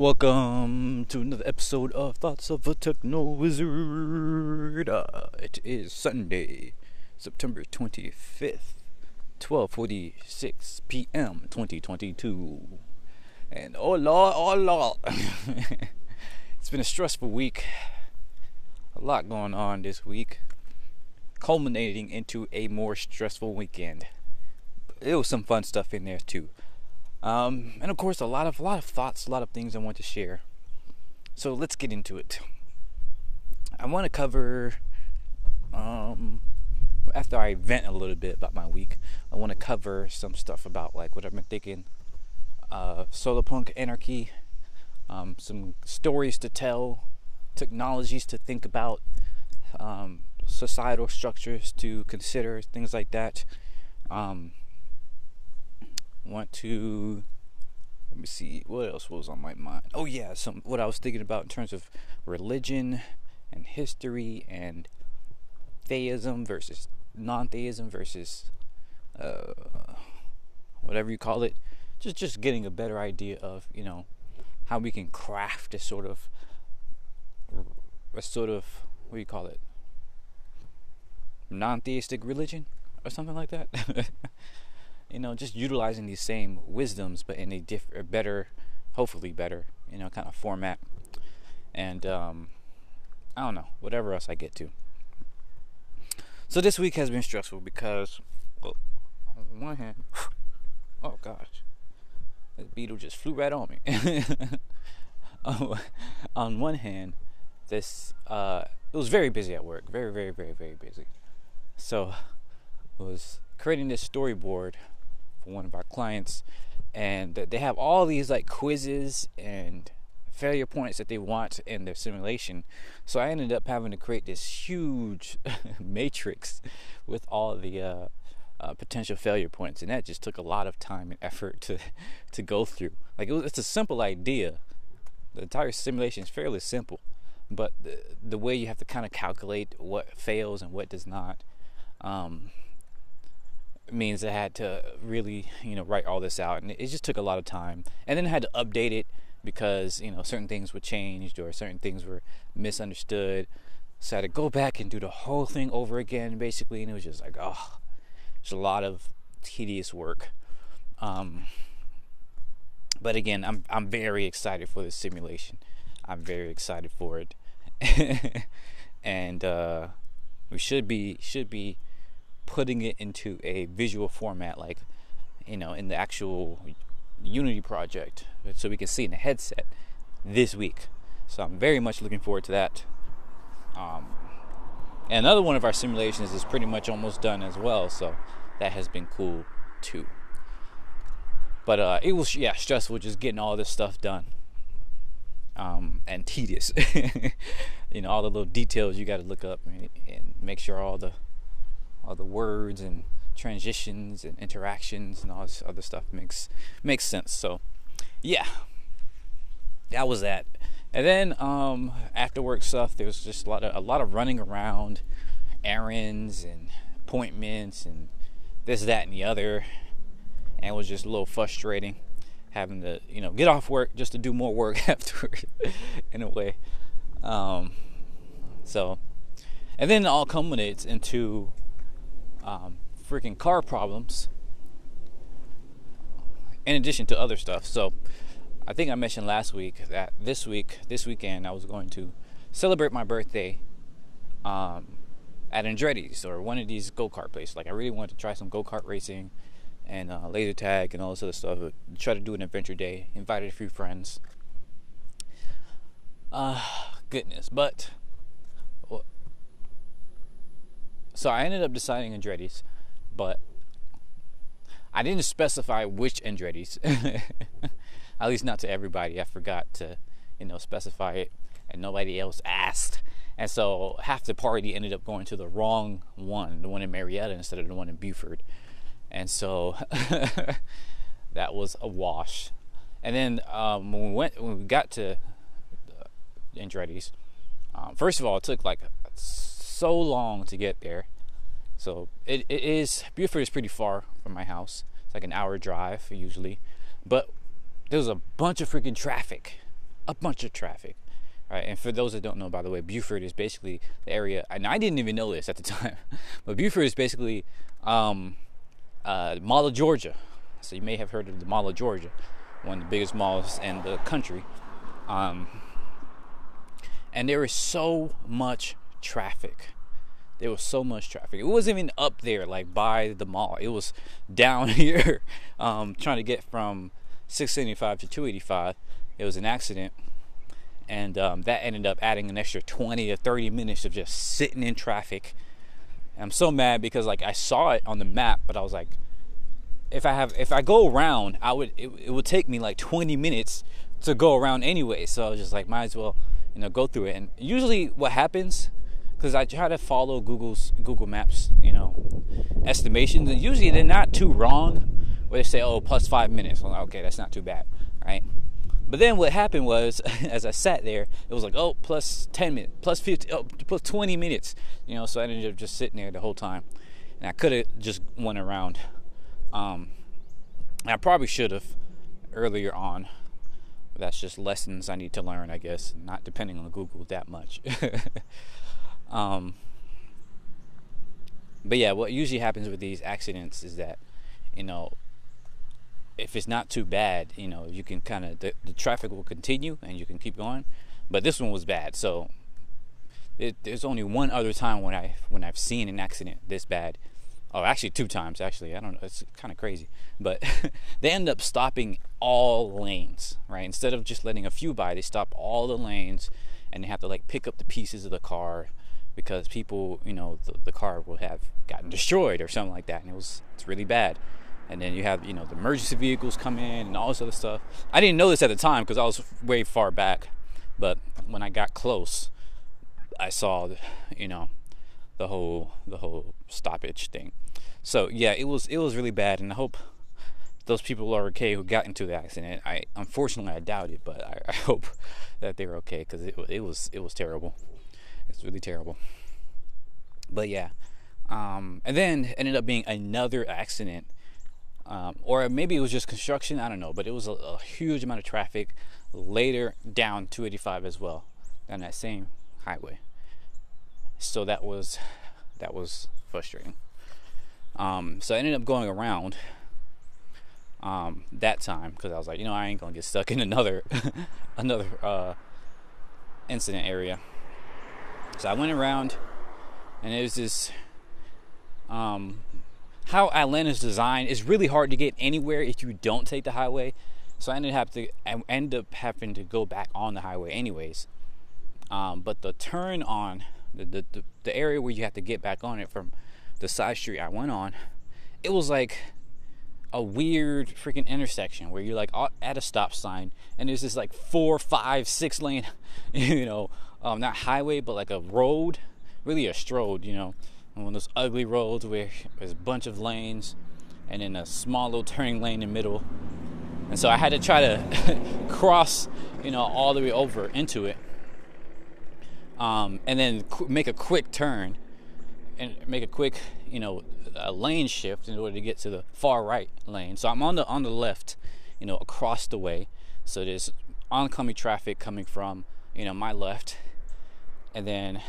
Welcome to another episode of Thoughts of a Techno Wizard. It is Sunday, September 25th, 12:46 p.m. 2022. And oh lord. It's been a stressful week. A lot going on this week, culminating into a more stressful weekend. It was some fun stuff in there too. And of course a lot of thoughts, a lot of things I want to share. So let's get into it. I want to cover, after I vent a little bit about my week, I want to cover some stuff about like what I've been thinking, solar punk anarchy, some stories to tell, technologies to think about, societal structures to consider, things like that. Let me see, what else was on my mind? Oh yeah, what I was thinking about in terms of religion and history and theism versus non-theism versus whatever you call it. Just getting a better idea of, you know, how we can craft a sort of what do you call it? Non-theistic religion or something like that. You know, just utilizing these same wisdoms, but in a better, you know, kind of format. And, I don't know, whatever else I get to. So this week has been stressful because, on one hand, oh gosh, this beetle just flew right on me. On one hand, it was very busy at work, very, very, very, very busy. So, it was creating this storyboard for one of our clients, and they have all these like quizzes and failure points that they want in their simulation. So I ended up having to create this huge matrix with all the potential failure points, and that just took a lot of time and effort to go through. Like it's a simple idea. The entire simulation is fairly simple, but the way you have to kind of calculate what fails and what does not means I had to really, you know, write all this out, and it just took a lot of time. And then I had to update it because, you know, certain things were changed or certain things were misunderstood. So I had to go back and do the whole thing over again, basically. And it was just like, oh, it's a lot of tedious work. But again, I'm very excited for this simulation. I'm very excited for it, and we should be putting it into a visual format, like, you know, in the actual Unity project, so we can see in the headset this week. So I'm very much looking forward to that. And another one of our simulations is pretty much almost done as well, so that has been cool too. But it was stressful just getting all this stuff done, and tedious. You know, all the little details you got to look up and make sure all the words and transitions and interactions and all this other stuff makes sense. So yeah, that was that. And then after work stuff, there was just a lot of running around, errands and appointments and this, that, and the other, and it was just a little frustrating having to, you know, get off work just to do more work afterward in a way. So, and then it all culminates into freaking car problems, in addition to other stuff. So I think I mentioned last week that this weekend I was going to celebrate my birthday at Andretti's or one of these go-kart places. Like I really wanted to try some go-kart racing and laser tag and all this other stuff. Try to do an adventure day. Invited a few friends. Goodness, but so I ended up deciding Andretti's, but I didn't specify which Andretti's. At least not to everybody. I forgot to, you know, specify it, and nobody else asked. And so half the party ended up going to the wrong one, the one in Marietta instead of the one in Buford. And so that was a wash. And then when we got to Andretti's, first of all, it took like so long to get there. So it is Buford is pretty far from my house. It's like an hour drive usually, but there was a bunch of freaking traffic a bunch of traffic. All right, and for those that don't know, by the way, Buford is basically the area, and I didn't even know this at the time, but Buford is basically Mall of Georgia. So you may have heard of the Mall of Georgia, one of the biggest malls in the country. And there is so much traffic. There was so much traffic. It wasn't even up there, like by the mall. It was down here, trying to get from 675 to 285. It was an accident. And that ended up adding an extra 20 to 30 minutes of just sitting in traffic. And I'm so mad because like I saw it on the map, but I was like, if I go around, it would take me like 20 minutes to go around anyway. So I was just like, might as well, you know, go through it. And usually what happens, because I try to follow Google Maps, you know, estimations, and usually they're not too wrong. Where they say, oh, plus 5 minutes. I'm like, okay, that's not too bad, right? But then what happened was, as I sat there, it was like, oh, plus 10 minutes, plus 50, oh, plus 20 minutes. You know, so I ended up just sitting there the whole time. And I could have just went around. I probably should have earlier on. But that's just lessons I need to learn, I guess. Not depending on Google that much. But yeah, what usually happens with these accidents is that, you know, if it's not too bad, you know, you can kind of, the traffic will continue and you can keep going. But this one was bad, so there's only one other time when I've seen an accident this bad. Oh, actually 2 times, actually. I don't know, it's kind of crazy. But they end up stopping all lanes, right? Instead of just letting a few by, they stop all the lanes, and they have to like pick up the pieces of the car because people, you know, the car will have gotten destroyed or something like that, and it's really bad. And then you have, you know, the emergency vehicles come in and all this other stuff. I didn't know this at the time because I was way far back. But when I got close, I saw, you know, the whole stoppage thing. So yeah, it was really bad. And I hope those people are okay who got into the accident. Unfortunately I doubt it, but I hope that they're okay because it was terrible. It's really terrible. But yeah, and then ended up being another accident. Or maybe it was just construction, I don't know, but it was a huge amount of traffic later down 285 as well, on that same highway. So that was frustrating. So I ended up going around that time because I was like, you know, I ain't gonna get stuck in another another incident area. So I went around, and there's this how Atlanta's designed is really hard to get anywhere if you don't take the highway. So I ended up having to go back on the highway anyways. But the turn on the area where you have to get back on it from the side street I went on, it was like a weird freaking intersection where you're like at a stop sign and there's this like 4, 5, 6 lane, you know, not highway but like a road, really a strode, you know. One of those ugly roads where there's a bunch of lanes and then a small little turning lane in the middle. And so I had to try to cross, you know, all the way over into it. And then make a quick turn and make a quick, you know, a lane shift in order to get to the far right lane. So I'm on the left, you know, across the way. So there's oncoming traffic coming from, you know, my left. And then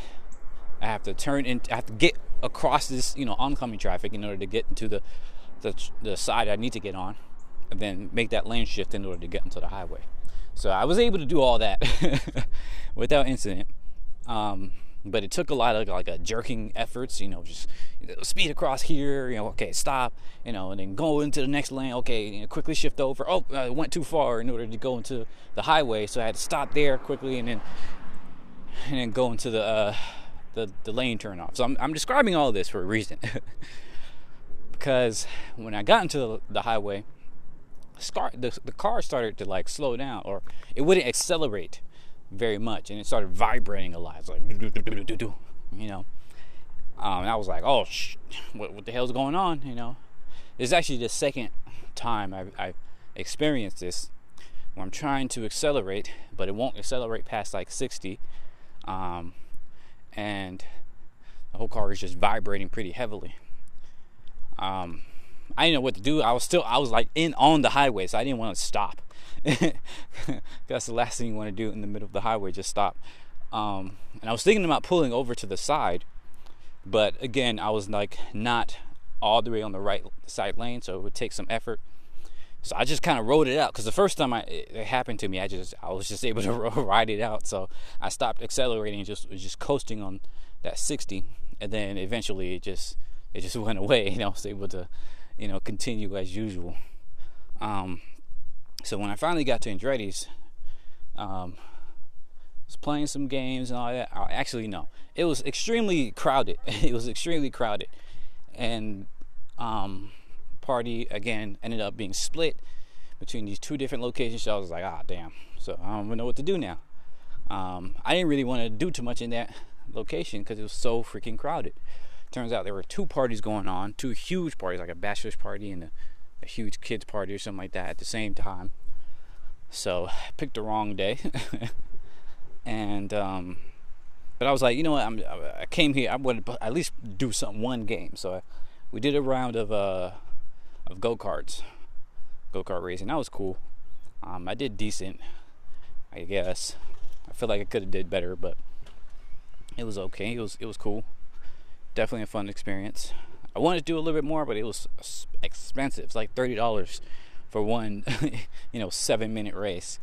I have to turn in. I have to get across this, you know, oncoming traffic in order to get into the side I need to get on, and then make that lane shift in order to get into the highway. So I was able to do all that without incident, but it took a lot of like a jerking efforts, you know, just speed across here, you know, okay, stop, you know, and then go into the next lane, okay, you know, quickly shift over. Oh, I went too far in order to go into the highway, so I had to stop there quickly and then go into the lane turn off. So I'm describing all this for a reason. Because when I got into the highway, the car started to like slow down, or it wouldn't accelerate very much, and it started vibrating a lot. It's like do, you know. And I was like, oh, what the hell's going on? You know, it's actually the second time I've experienced this, where I'm trying to accelerate, but it won't accelerate past like 60. And the whole car is just vibrating pretty heavily. I didn't know what to do. I was like on the highway, so I didn't want to stop. That's the last thing you want to do in the middle of the highway, just stop. And I was thinking about pulling over to the side, but again, I was like not all the way on the right side lane, so it would take some effort. So I just kind of rode it out, because the first time it happened to me, I was just able to ride it out. So I stopped accelerating, and was just coasting on that 60, and then eventually it just went away, and I was able to, continue as usual. So when I finally got to Andretti's, I was playing some games and all that. Actually, no, it was extremely crowded. And party again ended up being split between these two different locations. So I was like, ah, damn. So I don't even know what to do now. I didn't really want to do too much in that location because it was so freaking crowded. Turns out there were two parties going on, two huge parties, like a bachelor's party and a huge kids party or something like that at the same time. So I picked the wrong day. And but I was like, you know what, I came here, I wanted to at least do one game. So we did a round of go-kart racing. That was cool. I did decent, I guess. I feel like I could have did better, but it was okay. It was cool. Definitely a fun experience. I wanted to do a little bit more, but it was expensive. It's like $30 for one, 7-minute race.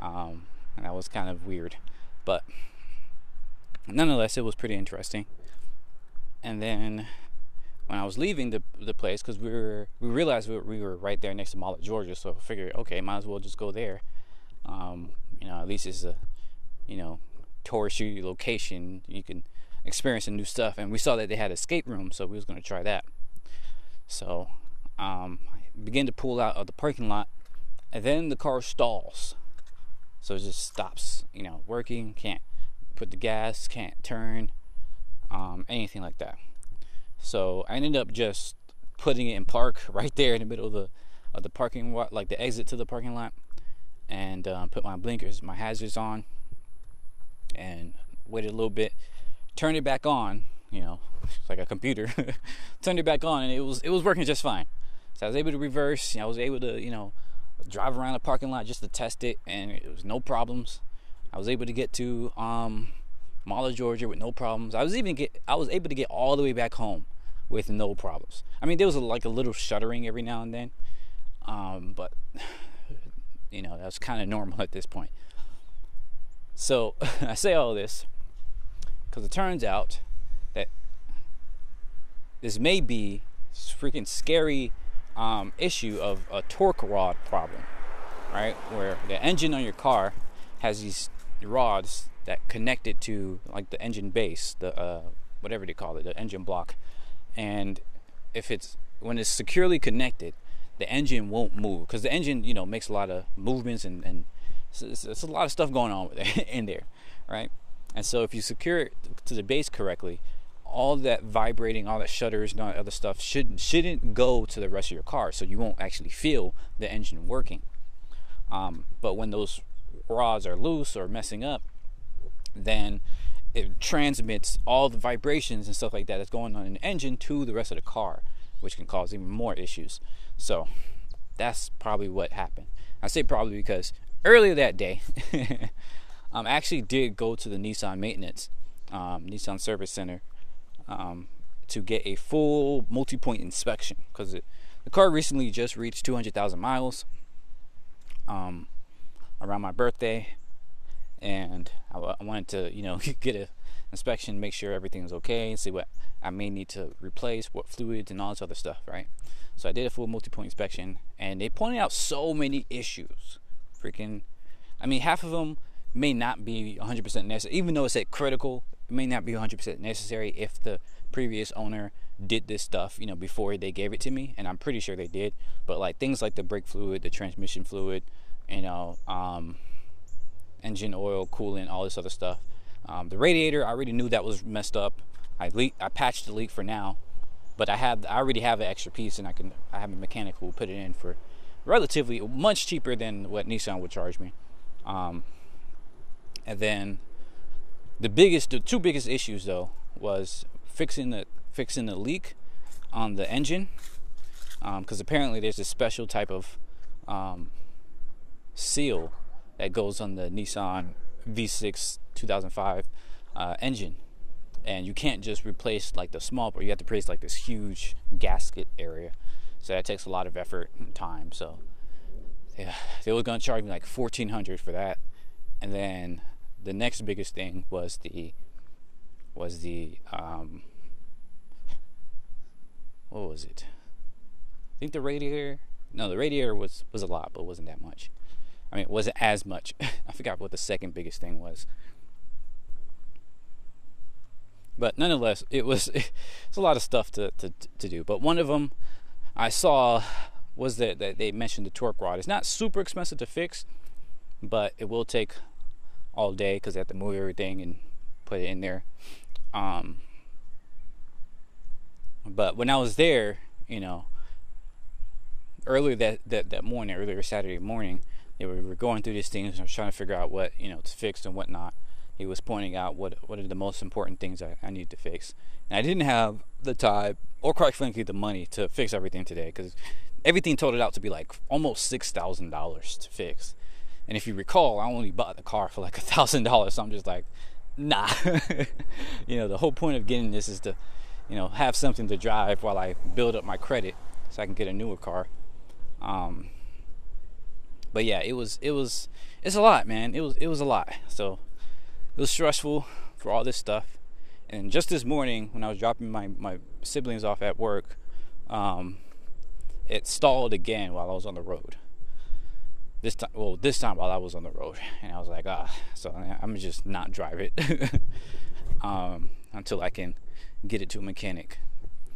And that was kind of weird, but nonetheless, it was pretty interesting. And then when I was leaving the place, because we realized we were right there next to Mall of Georgia, so I figured, okay, might as well just go there. At least it's a touristy location. You can experiencing new stuff, and we saw that they had escape room, so we was going to try that. So I began to pull out of the parking lot, and then the car stalls, so it just stops, working, can't put the gas, can't turn, anything like that. So I ended up just putting it in park right there in the middle of the parking lot, like the exit to the parking lot, and put my blinkers, my hazards on, and waited a little bit. Turned it back on, like a computer. Turned it back on, and it was working just fine. So I was able to reverse. I was able to, drive around the parking lot just to test it, and it was no problems. I was able to get to Mall of Georgia with no problems. I was able to get all the way back home with no problems. I mean, there was a little shuddering every now and then, but that was kind of normal at this point. So I say all this, because it turns out that this may be this freaking scary issue of a torque rod problem, right? Where the engine on your car has these rods that connect it to like the engine base, the whatever they call it, the engine block. And when it's securely connected, the engine won't move, because the engine, makes a lot of movements and it's a lot of stuff going on in there, right? And so if you secure it to the base correctly, all that vibrating, all that shudders and all that other stuff shouldn't go to the rest of your car, so you won't actually feel the engine working. But when those rods are loose or messing up, then it transmits all the vibrations and stuff like that that's going on in the engine to the rest of the car, which can cause even more issues. So that's probably what happened. I say probably because earlier that day... I actually did go to the Nissan maintenance, Nissan service center, to get a full multi-point inspection, because the car recently just reached 200,000 miles around my birthday, and I wanted to, get an inspection, make sure everything's okay, and see what I may need to replace, what fluids and all this other stuff, right? So I did a full multi-point inspection, and they pointed out so many issues. Half of them may not be 100% necessary. Even though it said critical, it may not be 100% necessary if the previous owner did this stuff, before they gave it to me, and I'm pretty sure they did. But like things like the brake fluid, the transmission fluid, engine oil, coolant, all this other stuff. The radiator, I already knew that was messed up. I patched the leak for now, but I already have an extra piece, and I have a mechanic who will put it in for relatively much cheaper than what Nissan would charge me. And then the two biggest issues though was fixing the leak on the engine, because apparently there's a special type of seal that goes on the Nissan V6 2005 engine, and you can't just replace like the small part. You have to replace like this huge gasket area, so that takes a lot of effort and time. So yeah, they were gonna charge me like $1,400 for that. And then the next biggest thing was the what was it? I think the radiator. No, the radiator was a lot, but it wasn't that much. I mean, it wasn't as much. I forgot what the second biggest thing was. But nonetheless, it's a lot of stuff to do. But one of them I saw was that they mentioned the torque rod. It's not super expensive to fix, but it will take all day because they have to move everything and put it in there. But when I was there, you know, earlier that morning, earlier Saturday morning, they were going through these things and I was trying to figure out what, you know, to fix and whatnot. He was pointing out what are the most important things I need to fix. And I didn't have the time or quite frankly the money to fix everything today, because everything totaled out to be like almost $6,000 to fix. And if you recall, I only bought the car for like $1,000, so I'm just like, nah. You know, the whole point of getting this is to, you know, have something to drive while I build up my credit so I can get a newer car. But yeah, it's a lot, man. It was a lot. So it was stressful for all this stuff. And just this morning when I was dropping my siblings off at work, it stalled again while I was on the road. This time while I was on the road. And I was like, so I'm just not drive it until I can get it to a mechanic.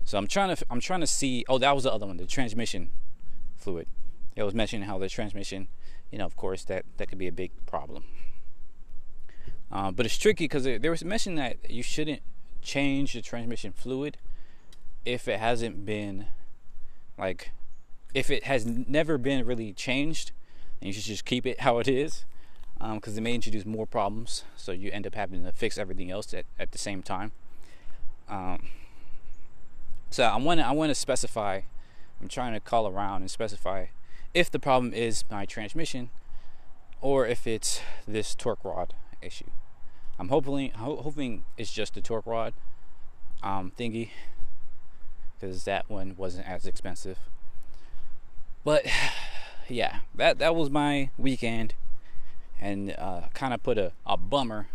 So I'm trying to see. Oh, that was the other one, the transmission fluid. It was mentioning how the transmission, you know, of course that could be a big problem. But it's tricky because there was mention that you shouldn't change the transmission fluid if it hasn't been, like, if it has never been really changed, and you should just keep it how it is, because it may introduce more problems. So you end up having to fix everything else at the same time. So I want to specify. I'm trying to call around and specify if the problem is my transmission or if it's this torque rod issue. I'm hoping it's just the torque rod thingy, because that one wasn't as expensive. But yeah, that was my weekend, and kind of put a bummer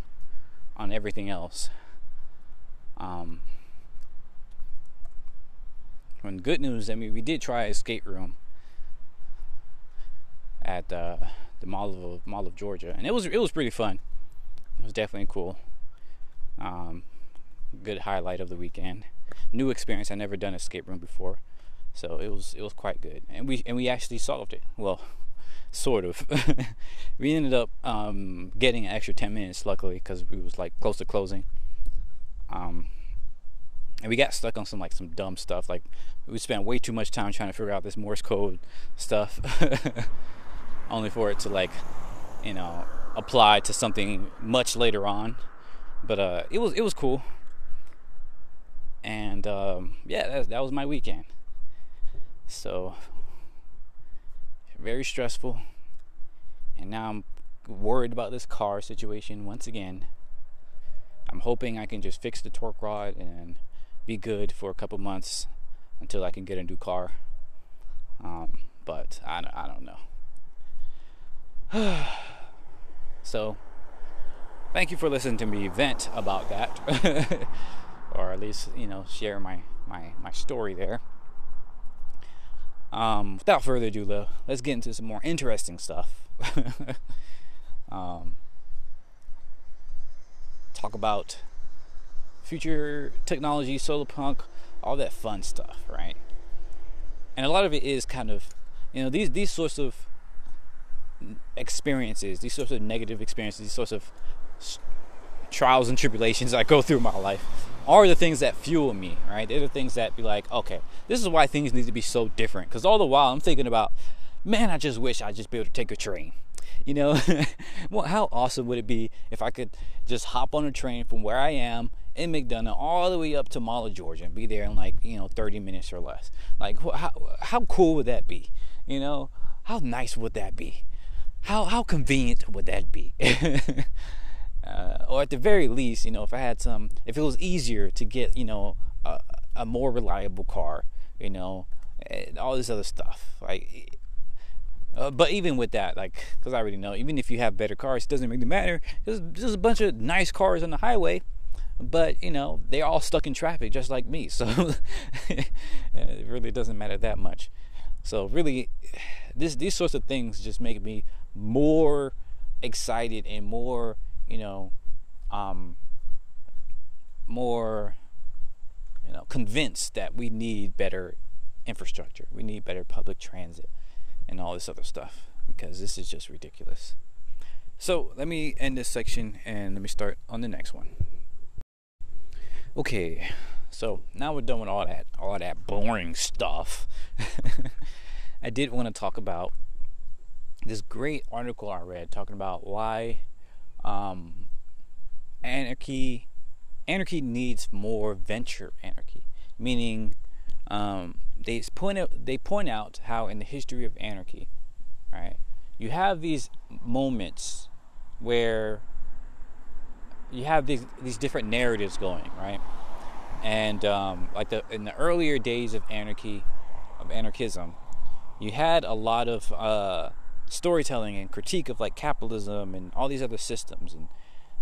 on everything else. When good news, I mean, we did try a skate room at the Mall of Georgia, and it was pretty fun. It was definitely cool. Good highlight of the weekend. New experience. I never done a skate room before, so it was quite good. And we actually solved it. Well, sort of. We ended up getting an extra 10 minutes, luckily, because we was like close to closing. And we got stuck on some dumb stuff. Like, we spent way too much time trying to figure out this Morse code stuff, only for it to, like, you know, apply to something much later on. But it was cool. And yeah, that was my weekend. So very stressful. And now I'm worried about this car situation once again. I'm hoping I can just fix the torque rod and be good for a couple months until I can get a new car. But I don't know. So thank you for listening to me vent about that. Or at least, you know, share my story there. Without further ado, though, let's get into some more interesting stuff. Talk about future technology, solar punk, all that fun stuff, right? And a lot of it is kind of, you know, these sorts of experiences, these sorts of negative experiences, these sorts of trials and tribulations I go through in my life are the things that fuel me, right? They're the things that be like, okay, this is why things need to be so different. Because all the while I'm thinking about, man, I just wish I'd just be able to take a train. You know, well, how awesome would it be if I could just hop on a train from where I am in McDonough all the way up to Mall of Georgia and be there in 30 minutes or less. Like, how cool would that be? You know, how nice would that be? How convenient would that be? Or at the very least, if it was easier to get, a more reliable car, all this other stuff. But even with that, because I already know, even if you have better cars, it doesn't really matter. There's a bunch of nice cars on the highway, but, they're all stuck in traffic just like me. So it really doesn't matter that much. So really, these sorts of things just make me more excited and more, convinced that we need better infrastructure. We need better public transit and all this other stuff, because this is just ridiculous. So let me end this section and let me start on the next one. Okay, so now we're done with all that boring stuff. I did want to talk about this great article I read talking about why anarchy needs more venture anarchy, meaning they point out how in the history of anarchy, right, you have these moments where you have these different narratives going, right? And in the earlier days of anarchism, you had a lot of storytelling and critique of capitalism and all these other systems and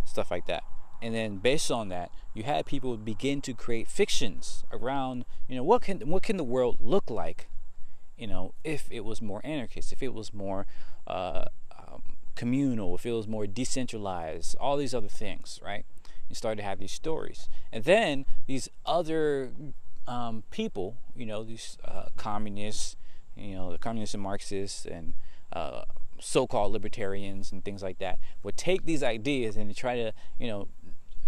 stuff like that. And then based on that, you had people begin to create fictions around, what can the world look like, if it was more anarchist, if it was more communal, if it was more decentralized, all these other things, right? You started to have these stories. And then these other people, these communists, the communists and Marxists and so-called libertarians and things like that, would take these ideas and try to,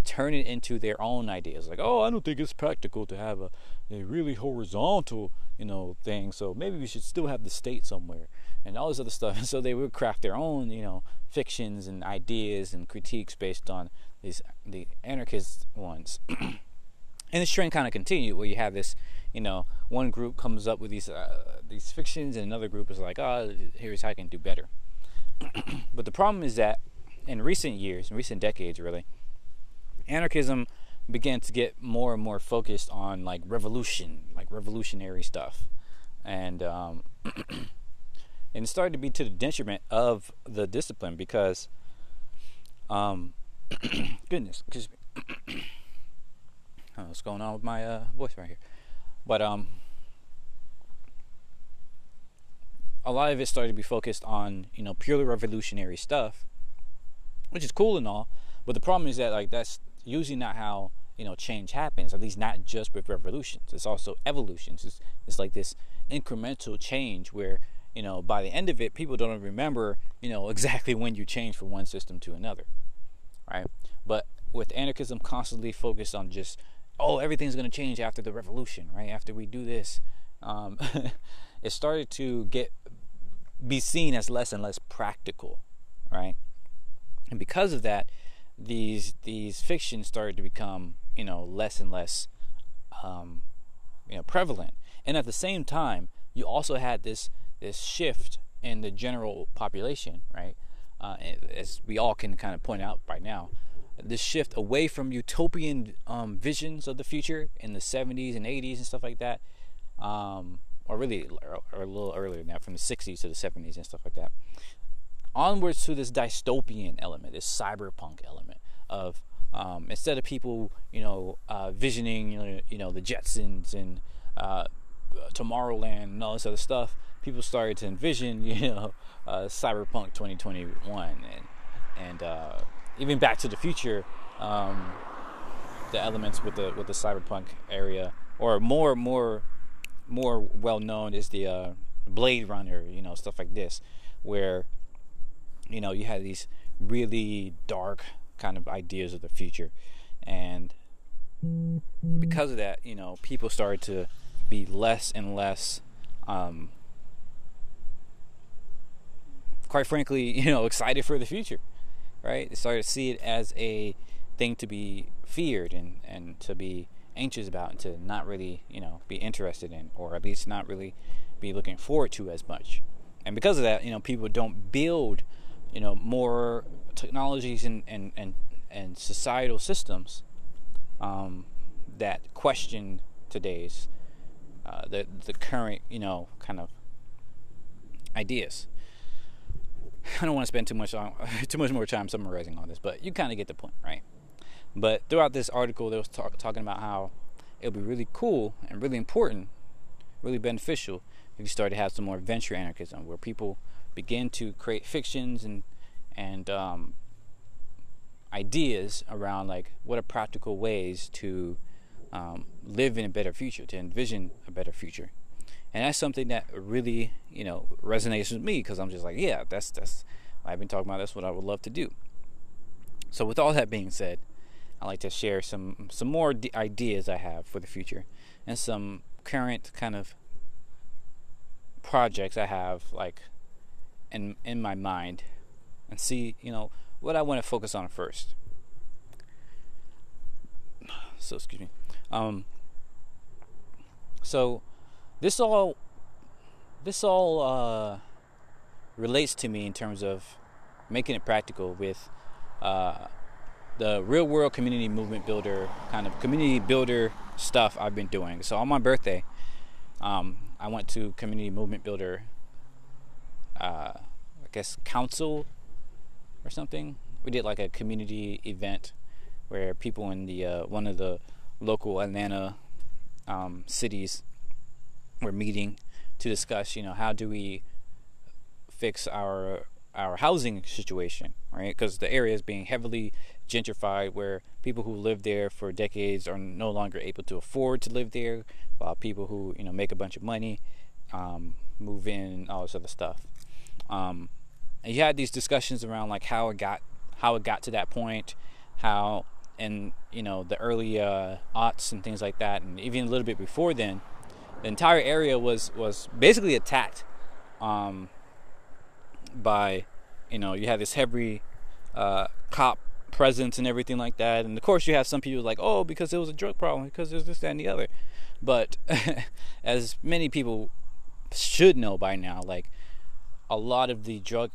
turn it into their own ideas. Like, oh, I don't think it's practical to have a really horizontal, thing. So maybe we should still have the state somewhere and all this other stuff. And so they would craft their own, fictions and ideas and critiques based on the anarchist ones. And this trend kind of continued, where you have this, one group comes up with these fictions, and another group is like, oh, here's how I can do better. But the problem is that in recent years, in recent decades, really, anarchism began to get more and more focused on revolutionary stuff, and and it started to be to the detriment of the discipline, because goodness, excuse me, I don't know what's going on with my voice right here, but a lot of it started to be focused on purely revolutionary stuff, which is cool and all, but the problem is that that's usually not how change happens, at least not just with revolutions. It's also evolutions. It's like this incremental change where by the end of it, people don't remember exactly when you change from one system to another, right? But with anarchism constantly focused on just, oh, everything's going to change after the revolution, right? After we do this, it started to be seen as less and less practical, right? And because of that, these fictions started to become, less and less, prevalent. And at the same time, you also had this shift in the general population, right? As we all can kind of point out by now, this shift away from utopian visions of the future in the 70s and 80s and stuff like that, or really or a little earlier than that, from the 60s to the 70s and stuff like that, onwards to this dystopian element, this cyberpunk element of instead of people, visioning, the Jetsons and Tomorrowland and all this other stuff, people started to envision, cyberpunk 2021 and even Back to the Future, the elements with the cyberpunk area, or more well known is the Blade Runner, stuff like this, where you had these really dark kind of ideas of the future, and because of that, people started to be less and less, quite frankly, excited for the future. Right, they started to see it as a thing to be feared and to be anxious about and to not really, you know, be interested in, or at least not really be looking forward to as much. And because of that, you know, people don't build, you know, more technologies and societal systems that question today's the current, you know, kind of ideas. I don't want to spend too much more time summarizing all this, but you kind of get the point, right? But throughout this article, they was talking about how it would be really cool and really important, really beneficial if you started to have some more venture anarchism, where people begin to create fictions and ideas around, like, what are practical ways to live in a better future, to envision a better future. And that's something that really, you know, resonates with me, because I'm just like, yeah, that's I've been talking about. That's what I would love to do. So with all that being said, I'd like to share some more ideas I have for the future and some current kind of projects I have, like, in my mind, and see, you know, what I want to focus on first. So, excuse me. So this all relates to me in terms of making it practical with the real world community movement builder, kind of community builder stuff I've been doing. So on my birthday, I went to Community Movement Builder, I guess, council or something. We did like a community event where people in the one of the local Atlanta cities were meeting to discuss, you know, how do we fix our housing situation, right? Because the area is being heavily gentrified, where people who live there for decades are no longer able to afford to live there, while people who, you know, make a bunch of money move in and all this other stuff. And you had these discussions around, like, how it got to that point, how, and, you know, the early aughts and things like that, and even a little bit before then, the entire area was basically attacked by, you know, you had this heavy cop presence and everything like that. And of course you have some people like, oh, because it was a drug problem, because there's this, that, and the other. But as many people should know by now, like, a lot of the drug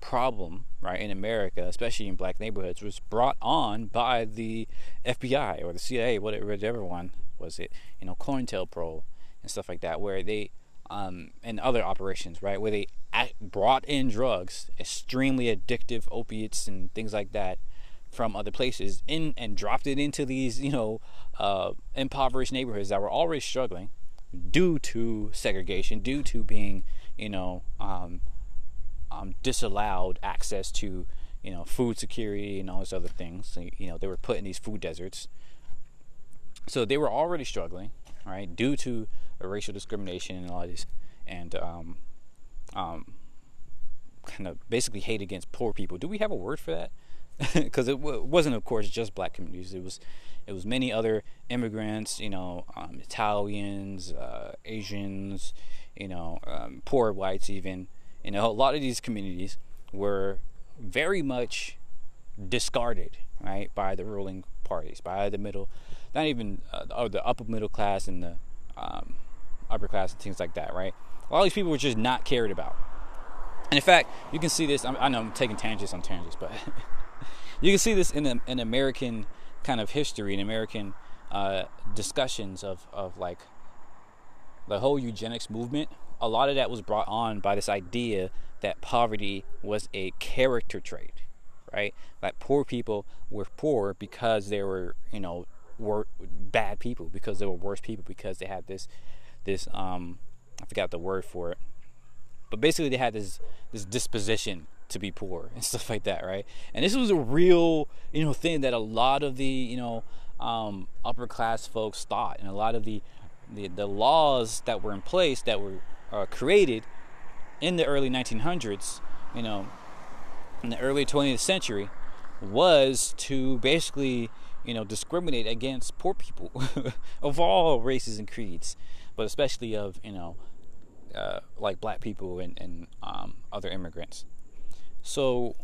problem, right, in America, especially in black neighborhoods, was brought on by the FBI or the CIA, whatever one was it, you know, Cointelpro and stuff like that, where they and other operations, right, where they brought in drugs, extremely addictive opiates and things like that, from other places, in and dropped it into these, you know, impoverished neighborhoods that were already struggling due to segregation, due to being, you know, disallowed access to, you know, food security and all these other things. So, you know, they were put in these food deserts. So they were already struggling, right, due to racial discrimination and all this, and kind of basically hate against poor people. Do we have a word for that? Because it wasn't, of course, just black communities. It was many other immigrants, you know, Italians, Asians, you know, poor whites even. You know, a lot of these communities were very much discarded, right, by the ruling parties, by the middle, not even or the upper middle class and the upper class and things like that, right? A lot of these people were just not cared about. And in fact, you can see this. I know I'm taking tangents on tangents, but you can see this in American kind of history, in American discussions of like the whole eugenics movement. A lot of that was brought on by this idea that poverty was a character trait, right? Like, poor people were poor because they were, you know, were bad people, because they were worse people, because they had this I forgot the word for it, but basically they had this disposition to be poor and stuff like that, right? And this was a real, you know, thing that a lot of the, you know, upper class folks thought, and a lot of the laws that were in place, that were created in the early 1900s, you know, in the early 20th century, was to basically, you know, discriminate against poor people of all races and creeds, but especially of, you know, like black people and other immigrants. So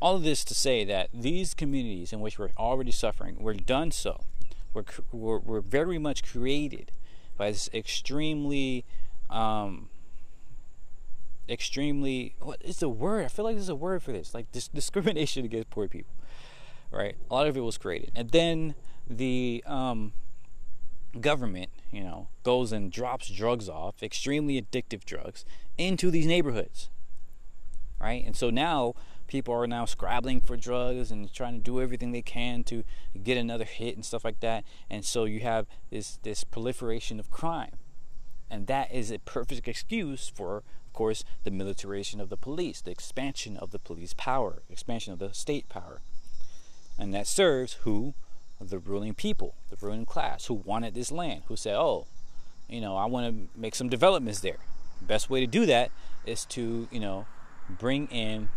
All of this to say that these communities in which we're already suffering were done so, were very much created by this extremely, what is the word? I feel like there's a word for this, like this discrimination against poor people, right? A lot of it was created. And then the government, you know, goes and drops drugs off, extremely addictive drugs, into these neighborhoods, right? And so now, people are now scrabbling for drugs and trying to do everything they can to get another hit and stuff like that. And so you have this proliferation of crime. And that is a perfect excuse for, of course, the militarization of the police, the expansion of the police power, expansion of the state power. And that serves who? The ruling people, the ruling class, who wanted this land, who said, oh, you know, I want to make some developments there. The best way to do that is to, you know, bring in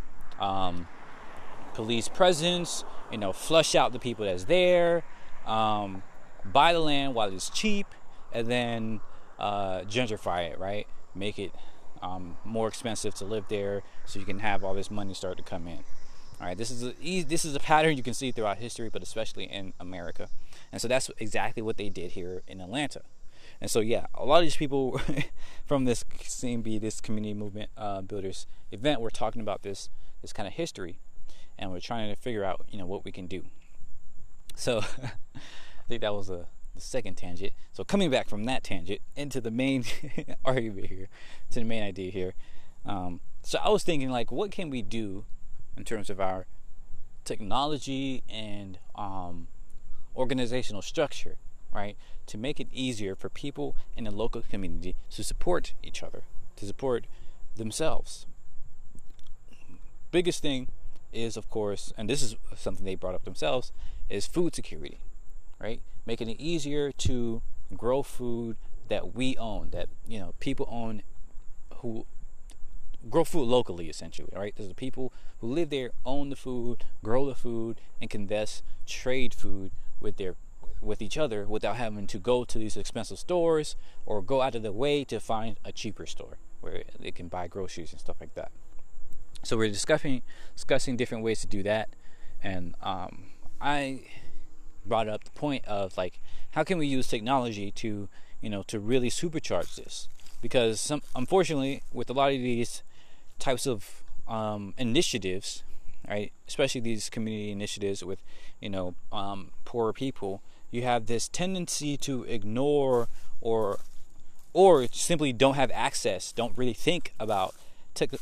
police presence, you know, flush out the people that's there, buy the land while it's cheap, and then gentrify it, right? Make it more expensive to live there, so you can have all this money start to come in. All right, this is a pattern you can see throughout history, but especially in America. And so that's exactly what they did here in Atlanta. And so, yeah, a lot of these people from this CMB, this Community Movement Builders event, we're talking about this kind of history, and we're trying to figure out, you know, what we can do. So I think that was the second tangent. So coming back from that tangent into the main argument here, to the main idea here. So I was thinking, like, what can we do in terms of our technology and organizational structure, right, to make it easier for people in the local community to support each other, to support themselves. Biggest thing is, of course, and this is something they brought up themselves, is food security, right? Making it easier to grow food that we own, that, you know, people own, who grow food locally, essentially, right? There's the people who live there, own the food, grow the food, and can thus trade food with each other without having to go to these expensive stores or go out of their way to find a cheaper store where they can buy groceries and stuff like that. So we're discussing different ways to do that, and I brought up the point of, like, how can we use technology to, you know, to really supercharge this? Because unfortunately, with a lot of these types of initiatives, right, especially these community initiatives with, you know, poorer people, you have this tendency to ignore or simply don't have access, don't really think about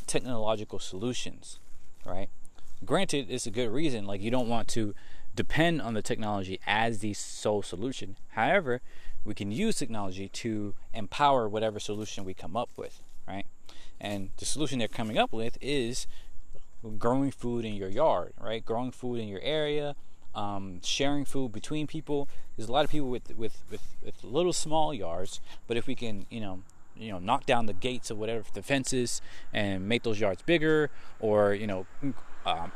technological solutions, right? Granted, it's a good reason, like, you don't want to depend on the technology as the sole solution. However, we can use technology to empower whatever solution we come up with, right? And the solution they're coming up with is growing food in your yard, right? Growing food in your area, sharing food between people. There's a lot of people with little small yards, but if we can, you know, knock down the gates of whatever the fences and make those yards bigger, or, you know,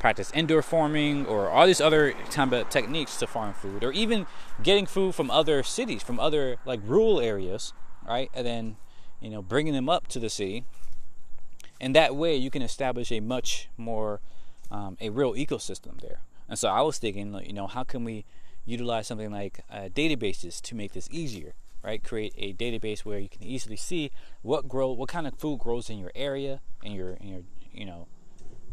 practice indoor farming, or all these other kind of techniques to farm food, or even getting food from other cities, from other, like, rural areas, right? And then, you know, bringing them up to the city, and that way you can establish a much more a real ecosystem there. And so I was thinking, you know, how can we utilize something like databases to make this easier? Right, create a database where you can easily see what kind of food grows in your area, in your you know,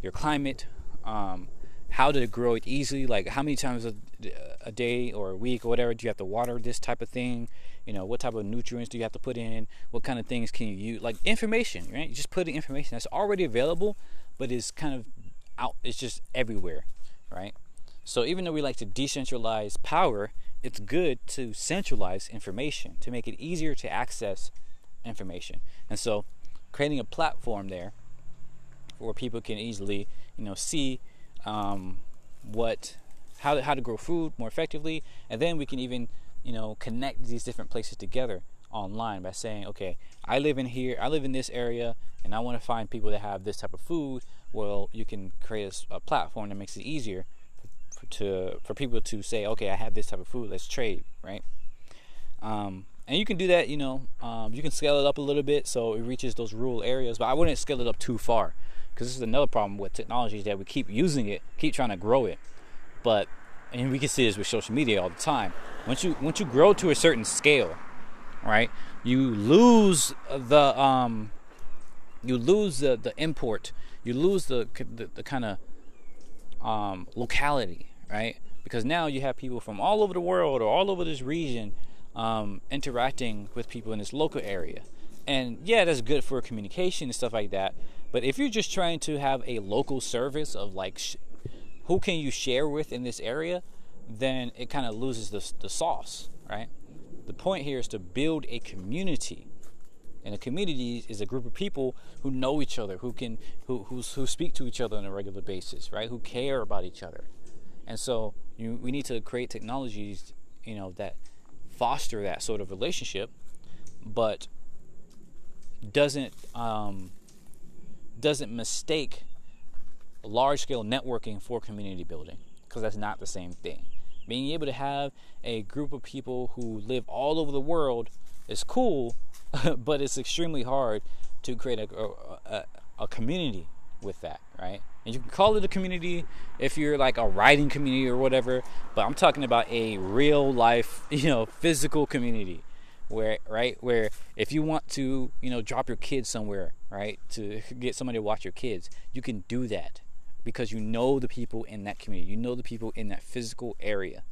your climate, how to grow it easily, like how many times a day or a week or whatever do you have to water this type of thing, you know, what type of nutrients do you have to put in, what kind of things can you use, like information, right? You just put in information that's already available, but it's kind of out, it's just everywhere, right? So even though we like to decentralize power, it's good to centralize information, to make it easier to access information. And so creating a platform there where people can easily, you know, see how to grow food more effectively. And then we can even, you know, connect these different places together online by saying, okay, I live in this area, and I want to find people that have this type of food. Well, you can create a platform that makes it easier for people to say, okay, I have this type of food, let's trade, right? And you can do that, you know, you can scale it up a little bit so it reaches those rural areas, but I wouldn't scale it up too far. Because this is another problem with technology, is that we keep using it, keep trying to grow it. But, and we can see this with social media all the time. Once you grow to a certain scale, right, you lose the the import. You lose the kind of locality, right? Because now you have people from all over the world or all over this region interacting with people in this local area. And yeah, that's good for communication and stuff like that. But if you're just trying to have a local service of like, who can you share with in this area, then it kind of loses the sauce, right? The point here is to build a community. And a community is a group of people who know each other, who speak to each other on a regular basis, right? Who care about each other. And so we need to create technologies, you know, that foster that sort of relationship, but doesn't mistake large-scale networking for community building, because that's not the same thing. Being able to have a group of people who live all over the world is cool, but it's extremely hard to create a community with that, right? And you can call it a community if you're like a writing community or whatever, but I'm talking about a real life, you know, physical community where if you want to, you know, drop your kids somewhere, right, to get somebody to watch your kids, you can do that because you know the people in that community, you know the people in that physical area.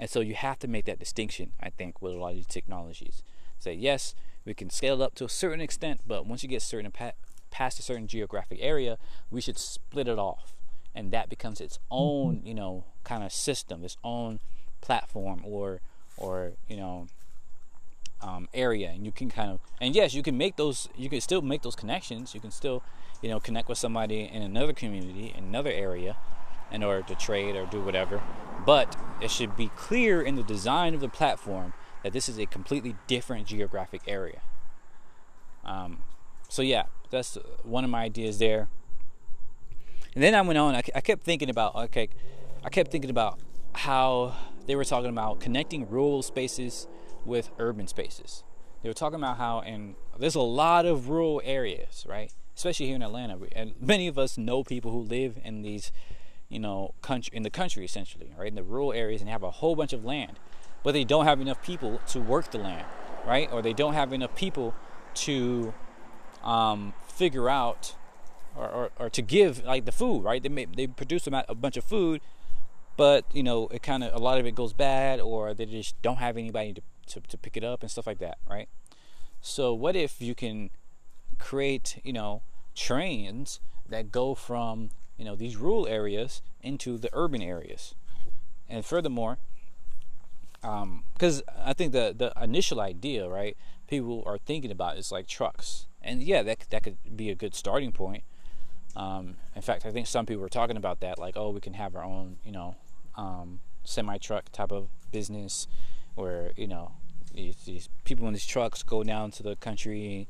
And so you have to make that distinction, I think, with a lot of these technologies. Say, yes, we can scale it up to a certain extent, but once you get certain past a certain geographic area, we should split it off, and that becomes its own, you know, kind of system, its own platform or you know, area. And you can kind of, and yes, you can still make those connections. You can still, you know, connect with somebody in another community, in another area, in order to trade or do whatever. But it should be clear in the design of the platform that this is a completely different geographic area. So yeah, that's one of my ideas there. And then I went on. I kept thinking about how they were talking about connecting rural spaces with urban spaces. They were talking about how, and there's a lot of rural areas, right? Especially here in Atlanta, and many of us know people who live in these, you know, in the country essentially, right? In the rural areas, and have a whole bunch of land, but they don't have enough people to work the land, right? Or they don't have enough people to figure out or to give like the food, right? They produce a bunch of food, but you know, it kind of, a lot of it goes bad, or they just don't have anybody to pick it up and stuff like that, right? So what if you can create, you know, trains that go from, you know, these rural areas into the urban areas? And furthermore, because I think the initial idea, right, people are thinking about is like trucks. And yeah, that could be a good starting point. In fact, I think some people were talking about that, like, oh, we can have our own, you know, semi-truck type of business where, you know, these people in these trucks go down to the country,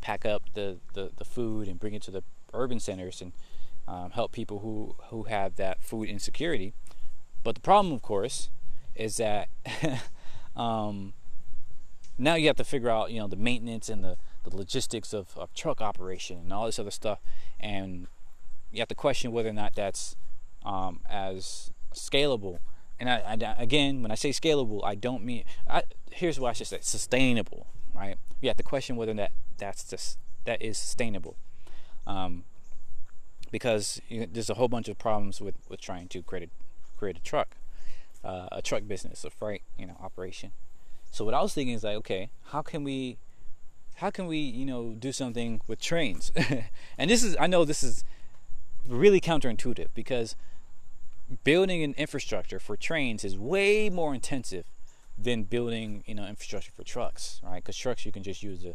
pack up the food and bring it to the urban centers and help people who have that food insecurity. But the problem, of course, is that now you have to figure out, you know, the maintenance and the logistics of truck operation and all this other stuff, and you have to question whether or not that's as scalable. And I again, when I say scalable, I don't mean, here's what I should say, sustainable, right? You have to question whether that is sustainable, because there's a whole bunch of problems with trying to create a truck business, a freight, you know, operation. So what I was thinking is like, okay, how can we, you know, do something with trains? And I know this is really counterintuitive, because building an infrastructure for trains is way more intensive than building, you know, infrastructure for trucks, right? Because trucks, you can just use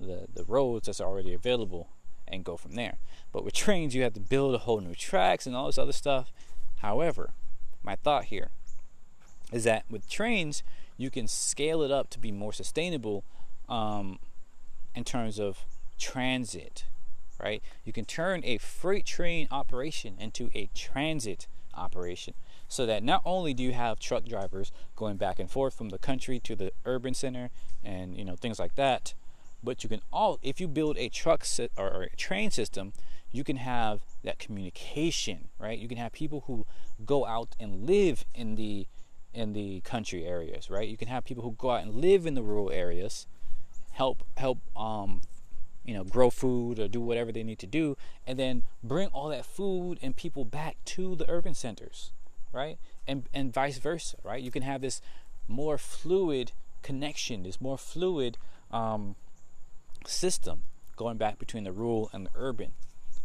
the roads that's already available and go from there. But with trains, you have to build a whole new tracks and all this other stuff. However, my thought here is that with trains, you can scale it up to be more sustainable, in terms of transit, right? You can turn a freight train operation into a transit operation, so that not only do you have truck drivers going back and forth from the country to the urban center and, you know, things like that, but you can, if you build a truck or a train system, you can have that communication, right? You can have people who go out and live in the country areas, right? You can have people who go out and live in the rural areas, help you know, grow food or do whatever they need to do, and then bring all that food and people back to the urban centers, right? And vice versa, right? You can have this more fluid connection, this more fluid system going back between the rural and the urban.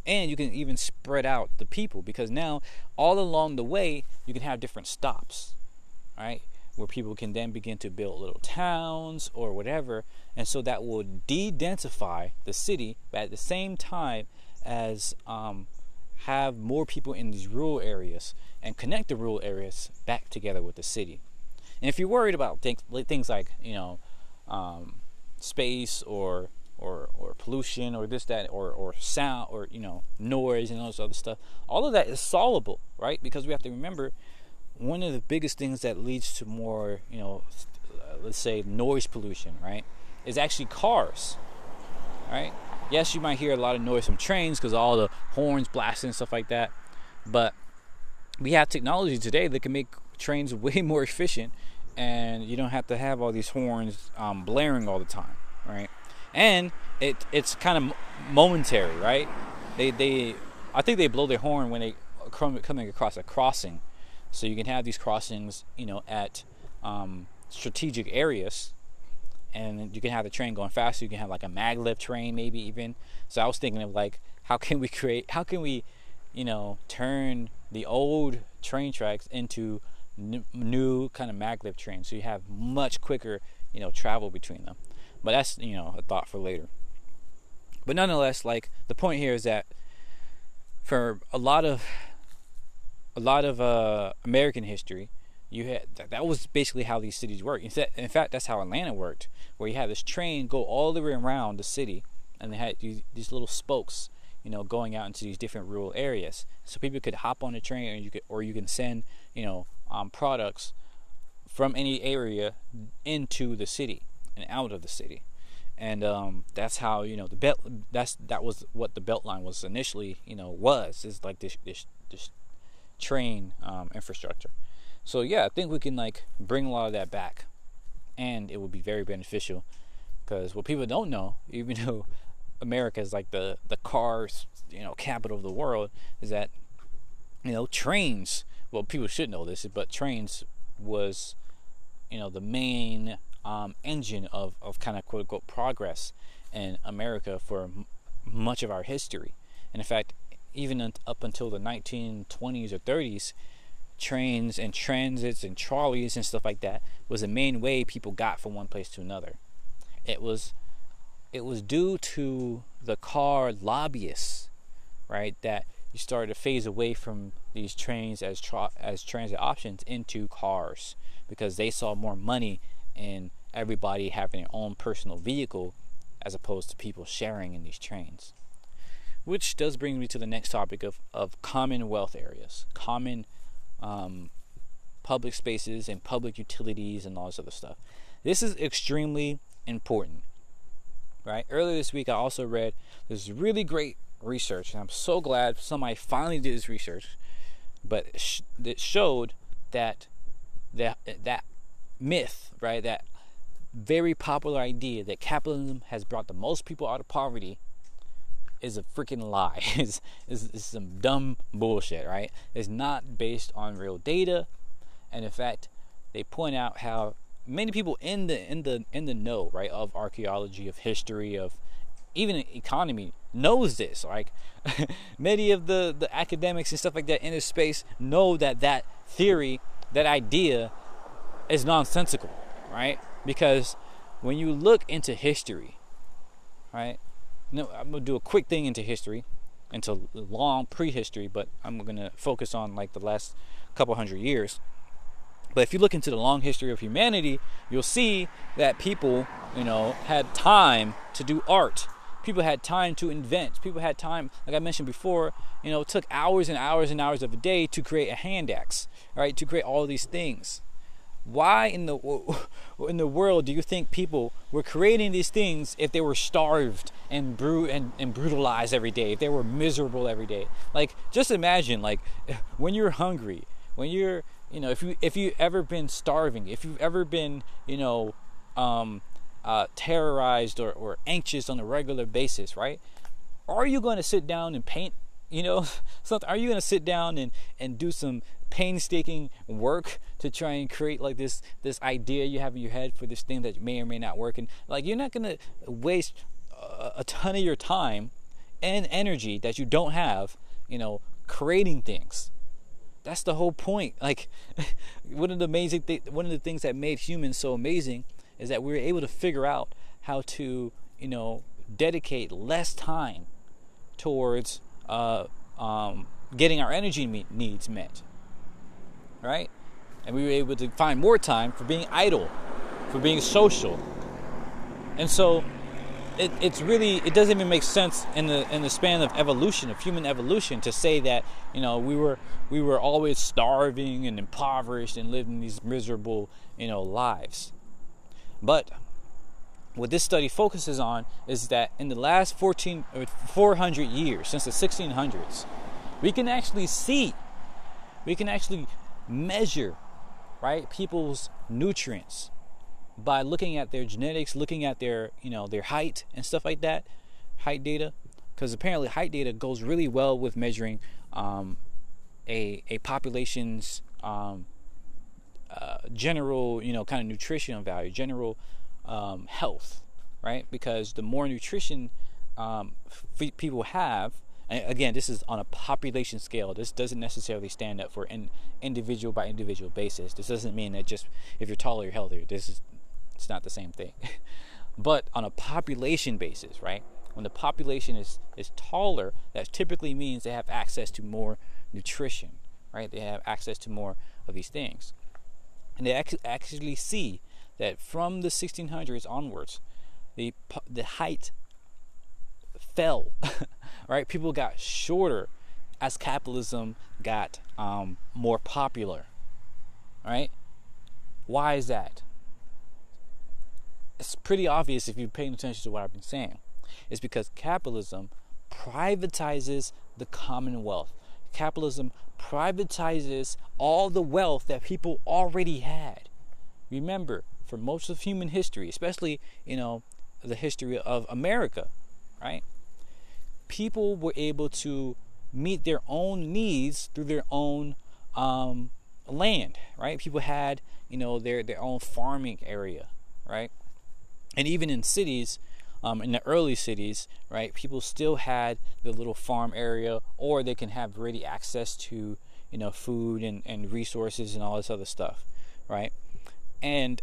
And you can even spread out the people, because now all along the way you can have different stops, right? Where people can then begin to build little towns or whatever, and so that will de-densify the city, but at the same time as have more people in these rural areas and connect the rural areas back together with the city. And if you're worried about things like, you know, space or pollution or this, that, or sound, or, you know, noise and all this other stuff, all of that is solvable, right? Because we have to remember, one of the biggest things that leads to more, you know, let's say noise pollution, right, is actually cars, right? Yes, you might hear a lot of noise from trains because all the horns blasting and stuff like that, but we have technology today that can make trains way more efficient, and you don't have to have all these horns blaring all the time, right? And it's kind of momentary, right? I think they blow their horn when they coming across a crossing. So you can have these crossings, you know, at strategic areas, and you can have the train going faster. You can have like a maglev train, maybe even. So I was thinking of like, how can we, you know, turn the old train tracks into new kind of maglev trains, so you have much quicker, you know, travel between them. But that's, you know, a thought for later. But nonetheless, like, the point here is that for a lot of American history, you had that was basically how these cities worked. In fact, that's how Atlanta worked, where you had this train go all the way around the city, and they had these little spokes, you know, going out into these different rural areas, so people could hop on the train, or you can send, you know, products from any area into the city and out of the city, and that's how, you know, that was what the Beltline was initially, you know, is like this train infrastructure. So yeah, I think we can like bring a lot of that back, and it would be very beneficial, because what people don't know, even though America is like the cars, you know, capital of the world, is that, you know, trains, well, people should know this, but trains was, you know, the main engine of kind of quote unquote progress in America for much of our history. And in fact, even up until the 1920s or 30s, trains and transits and trolleys and stuff like that was the main way people got from one place to another. It was due to the car lobbyists, right, that you started to phase away from these trains as transit options into cars, because they saw more money in everybody having their own personal vehicle as opposed to people sharing in these trains. Which does bring me to the next topic of commonwealth areas, common public spaces and public utilities and all this other stuff. This is extremely important, right? Earlier this week, I also read this really great research, and I'm so glad somebody finally did this research, but it showed that myth, right? That very popular idea that capitalism has brought the most people out of poverty is a freaking lie. It's some dumb bullshit, right? It's not based on real data, and in fact, they point out how many people in the know, right, of archaeology, of history, of even economy knows this. Like many of the academics and stuff like that in this space know that theory, that idea, is nonsensical, right? Because when you look into history, right. No, I'm going to do a quick thing into history, into long prehistory, but I'm going to focus on like the last couple hundred years. But if you look into the long history of humanity, you'll see that people, you know, had time to do art. People had time to invent. People had time, like I mentioned before, you know, it took hours and hours and hours of a day to create a hand axe, right? To create all these things. Why in the world do you think people were creating these things if they were starved and brutalized every day, if they were miserable every day? Like, just imagine, like, when you're hungry, when you're, you know, if you've ever been starving, if you've ever been, you know, terrorized or anxious on a regular basis, right? Are you going to sit down and paint? You know, something? Are you going to sit down and do some painstaking work to try and create like this idea you have in your head for this thing that may or may not work? And like, you're not going to waste a ton of your time and energy that you don't have, you know, creating things. That's the whole point. Like, one of the things that made humans so amazing is that we were able to figure out how to, you know, dedicate less time towards getting our energy needs met, right? And we were able to find more time for being idle, for being social. And so it doesn't even make sense in the span of evolution, of human evolution, to say that, you know, we were always starving and impoverished and living these miserable, you know, lives. But what this study focuses on is that in the last 400 years, since the 1600s, we can actually measure, right, people's nutrients by looking at their genetics, looking at their, you know, their height and stuff like that, height data, because apparently height data goes really well with measuring a population's general, you know, kind of nutritional value, general health, right? Because the more nutrition people have, and again, this is on a population scale. This doesn't necessarily stand up for an individual by individual basis. This doesn't mean that just if you're taller, you're healthier. It's not the same thing. But on a population basis, right? When the population is taller, that typically means they have access to more nutrition, right? They have access to more of these things. And they actually see that from the 1600s onwards, the height fell, right? People got shorter as capitalism got more popular, right? Why is that? It's pretty obvious if you're paying attention to what I've been saying. It's because capitalism privatizes the commonwealth. Capitalism privatizes all the wealth that people already had. Remember, for most of human history, especially, you know, the history of America, right? People were able to meet their own needs through their own land, right? People had, you know, their own farming area, right? And even in cities, in the early cities, right, people still had the little farm area, or they can have ready access to, you know, food and resources and all this other stuff, right? And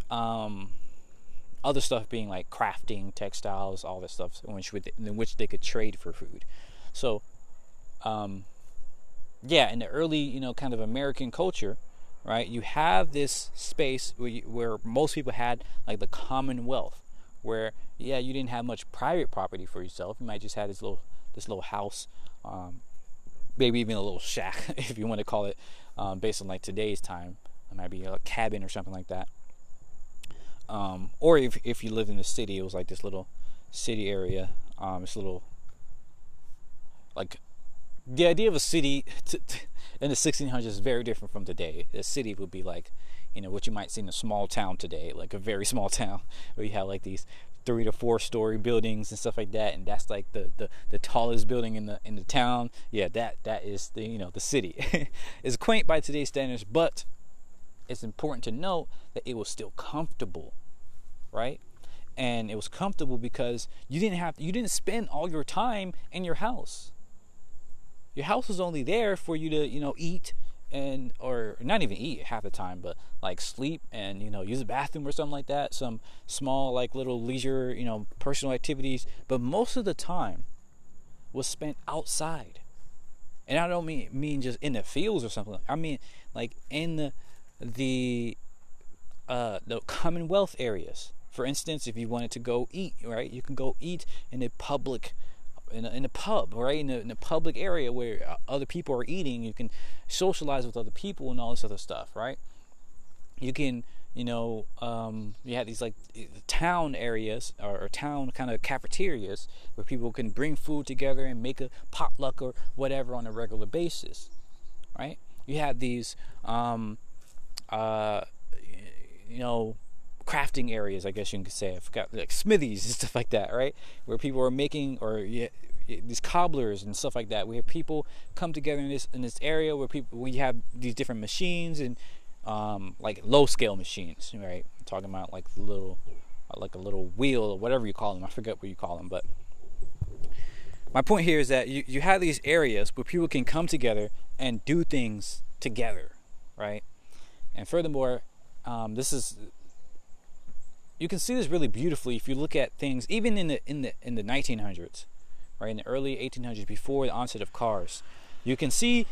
other stuff being like crafting, textiles, all this stuff in which they could trade for food. So, yeah, in the early, you know, kind of American culture, right, you have this space where most people had like the commonwealth, where, yeah, you didn't have much private property for yourself. You might just have this little house, maybe even a little shack, if you want to call it, based on like today's time. It might be a cabin or something like that. Or if you lived in the city, it was like this little city area. This little, like, the idea of a city in the 1600s is very different from today. A city would be like, you know, what you might see in a small town today, like a very small town where you have like these 3 to 4 story buildings and stuff like that, and that's like the tallest building in the town. Yeah, that is the, you know, the city. It's quaint by today's standards, but it's important to note that it was still comfortable, right? And it was comfortable because you didn't spend all your time in your house. Your house was only there for you to, you know, eat and, or not even eat half the time, but like sleep and, you know, use a bathroom or something like that. Some small, like, little leisure, you know, personal activities. But most of the time was spent outside. And I don't mean just in the fields or something. I mean like in the commonwealth areas. For instance, if you wanted to go eat, right, you can go eat in a public, in a pub, right, in a public area where other people are eating. You can socialize with other people and all this other stuff, right? You can you know, you had these like town areas or town kind of cafeterias where people can bring food together and make a potluck or whatever on a regular basis, right? You had these, you know, crafting areas, I guess you could say. I forgot, like smithies and stuff like that, right? Where people are making, or yeah, these cobblers and stuff like that. We have people come together in this area where people, we have these different machines and like low scale machines, right? I'm talking about like little, like a little wheel or whatever you call them. I forget what you call them, but my point here is that you have these areas where people can come together and do things together, right? And furthermore, this is, you can see this really beautifully if you look at things even in the 1900s. Right, in the early 1800s, before the onset of cars, you can see,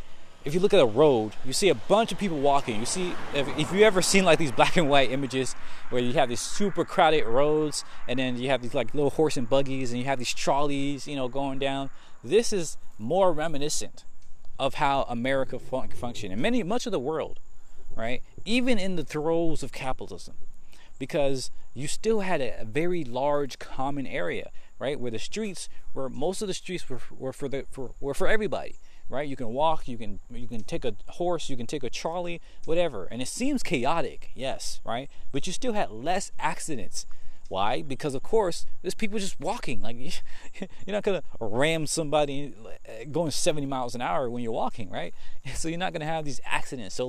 if you look at a road, you see a bunch of people walking. You see, if you ever seen like these black and white images where you have these super crowded roads, and then you have these like little horse and buggies, and you have these trolleys, you know, going down. This is more reminiscent of how America functioned, and much of the world, right? Even in the throes of capitalism, because you still had a very large common area. Right, where the streets, where most of the streets were for everybody, right? You can walk, you can take a horse, you can take a trolley, whatever. And it seems chaotic, yes, right? But you still had less accidents. Why? Because of course, there's people just walking. Like you're not gonna ram somebody going 70 miles an hour when you're walking, right? So you're not gonna have these accidents. So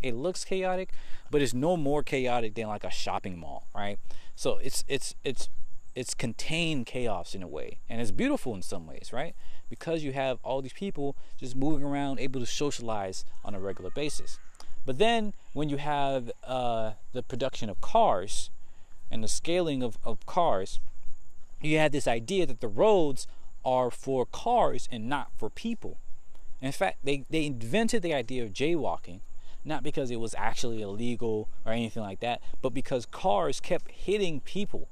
it looks chaotic, but it's no more chaotic than like a shopping mall, right? So it's contained chaos in a way, and it's beautiful in some ways, right? Because you have all these people just moving around, able to socialize on a regular basis. But then when you have the production of cars and the scaling of cars, you had this idea that the roads are for cars and not for people. And in fact, they invented the idea of jaywalking, not because it was actually illegal or anything like that, but because cars kept hitting people.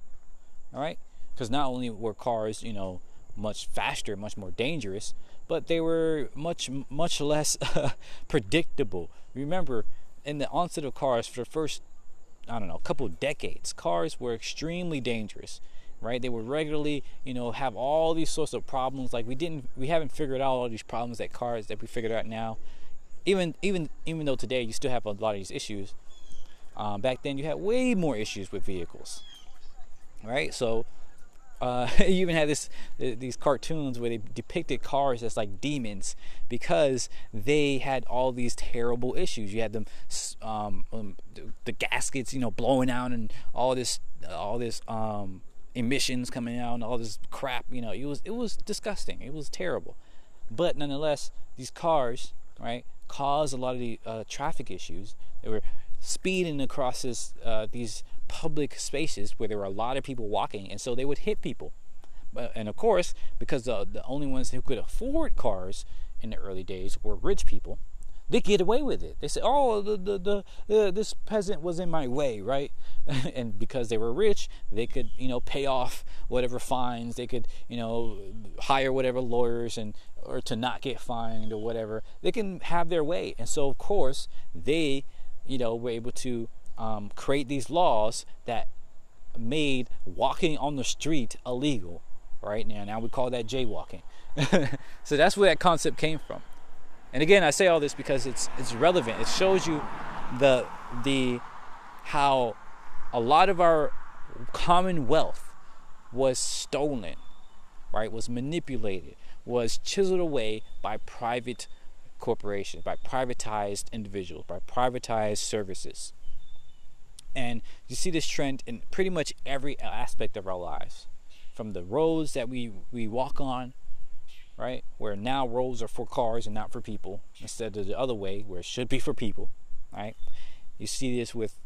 All right, because not only were cars, you know, much faster, much more dangerous, but they were much less predictable. Remember, in the onset of cars, for the first, I don't know, couple of decades, cars were extremely dangerous, right? They would regularly, you know, have all these sorts of problems. Like we haven't figured out all these problems that cars that we figured out now. Even though today you still have a lot of these issues, back then you had way more issues with vehicles. Right, so you even had these cartoons where they depicted cars as like demons because they had all these terrible issues. You had them, the gaskets, you know, blowing out, and all this emissions coming out, and all this crap. You know, it was disgusting. It was terrible, but nonetheless, these cars, right, caused a lot of the traffic issues. They were speeding across these public spaces where there were a lot of people walking, and so they would hit people. And of course, because the only ones who could afford cars in the early days were rich people, they get away with it. They say, "Oh, this peasant was in my way," right? And because they were rich, they could, you know, pay off whatever fines. They could, you know, hire whatever lawyers and or to not get fined or whatever. They can have their way, and so of course they, you know, were able to create these laws that made walking on the street illegal. Right now we call that jaywalking. So that's where that concept came from. And again, I say all this because it's relevant. It shows you the how a lot of our commonwealth was stolen, right? Was manipulated, was chiseled away by private corporations, by privatized individuals, by privatized services. And you see this trend in pretty much every aspect of our lives. From the roads that we walk on, right? Where now roads are for cars and not for people, instead of the other way where it should be for people, right? You see this with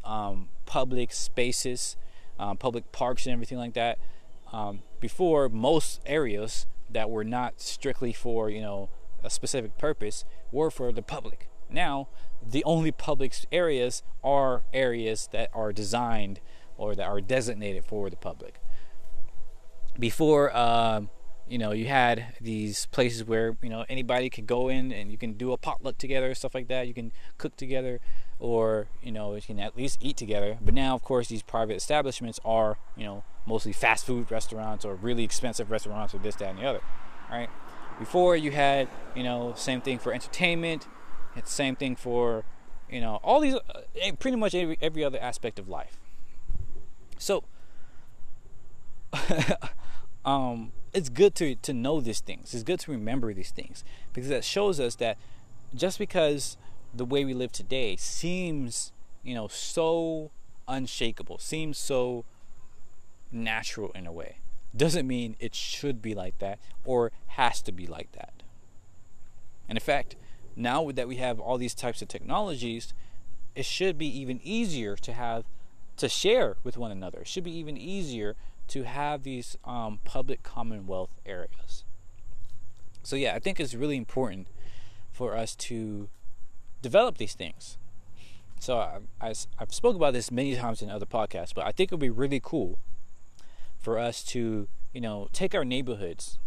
public spaces, public parks and everything like that. Before, most areas that were not strictly for, you know, a specific purpose were for the public. Now, the only public areas are areas that are designed or that are designated for the public. Before you know, you had these places where, you know, anybody could go in and you can do a potluck together, stuff like that. You can cook together, or, you know, you can at least eat together. But now, of course, these private establishments are, you know, mostly fast food restaurants or really expensive restaurants or this, that, and the other, right? Before you had, you know, same thing for entertainment. It's the same thing for, you know, all these, pretty much every other aspect of life. So, it's good to know these things. It's good to remember these things, because that shows us that just because the way we live today seems, you know, so unshakable, seems so natural in a way, doesn't mean it should be like that or has to be like that. And in fact, now that we have all these types of technologies, it should be even easier to have to share with one another. It should be even easier to have these public commonwealth areas. So yeah, I think it's really important for us to develop these things. So I've spoken about this many times in other podcasts, but I think it would be really cool for us to, you know, take our neighborhoods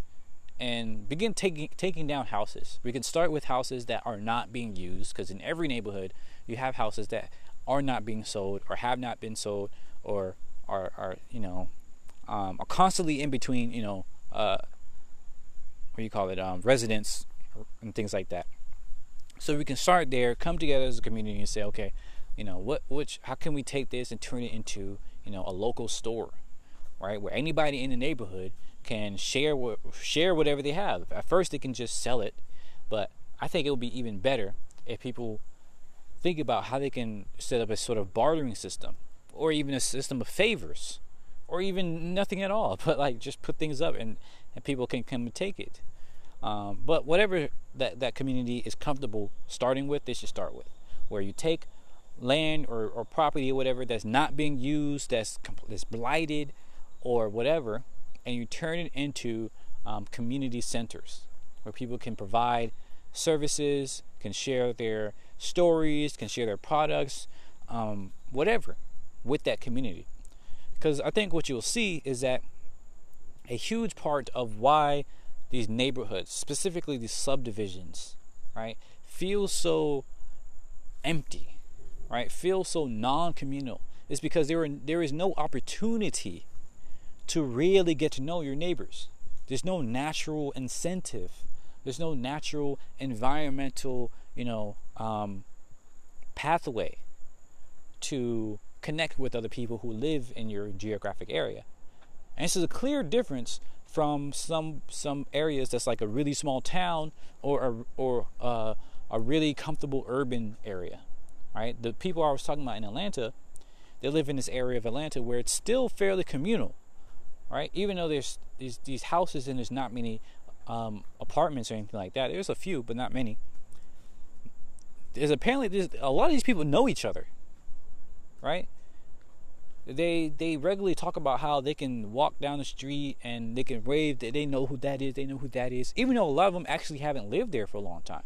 and begin taking down houses. We can start with houses that are not being used, because in every neighborhood you have houses that are not being sold or have not been sold, or are you know, are constantly in between, you know, residents and things like that. So we can start there, come together as a community and say, okay, you know, how can we take this and turn it into, you know, a local store, right? Where anybody in the neighborhood can share whatever they have. At first they can just sell it, but I think it would be even better if people think about how they can set up a sort of bartering system, or even a system of favors, or even nothing at all, but like just put things up and people can come and take it. But whatever that community is comfortable starting with, they should start with, where you take land or property or whatever that's not being used, that's blighted or whatever, and you turn it into community centers where people can provide services, can share their stories, can share their products, whatever, with that community. Because I think what you'll see is that a huge part of why these neighborhoods, specifically these subdivisions, right, feel so empty, right, feel so non-communal, is because there is no opportunity to really get to know your neighbors. There's no natural incentive. There's no natural environmental, you know, pathway to connect with other people who live in your geographic area. And this is a clear difference from some areas that's like a really small town or a really comfortable urban area, right? The people I was talking about in Atlanta, they live in this area of Atlanta where it's still fairly communal, right? Even though there's these houses and there's not many apartments or anything like that. There's a few, but not many. There's a lot of these people know each other, right? They regularly talk about how they can walk down the street and they can wave, that they know who that is, even though a lot of them actually haven't lived there for a long time,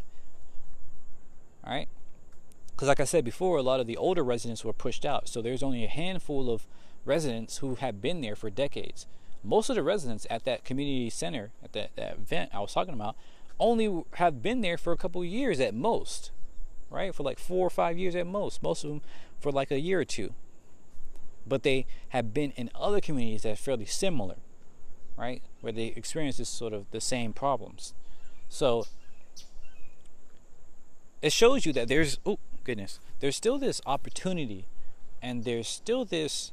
right? Because like I said before, a lot of the older residents were pushed out, so there's only a handful of residents who have been there for decades. Most of the residents at that community center, at that event I was talking about, only have been there for a couple of years at most, right? For like 4 or 5 years at most. Most of them for like a year or two. But they have been in other communities that are fairly similar, right? Where they experience this sort of the same problems. So it shows you that there's still this opportunity, and there's still this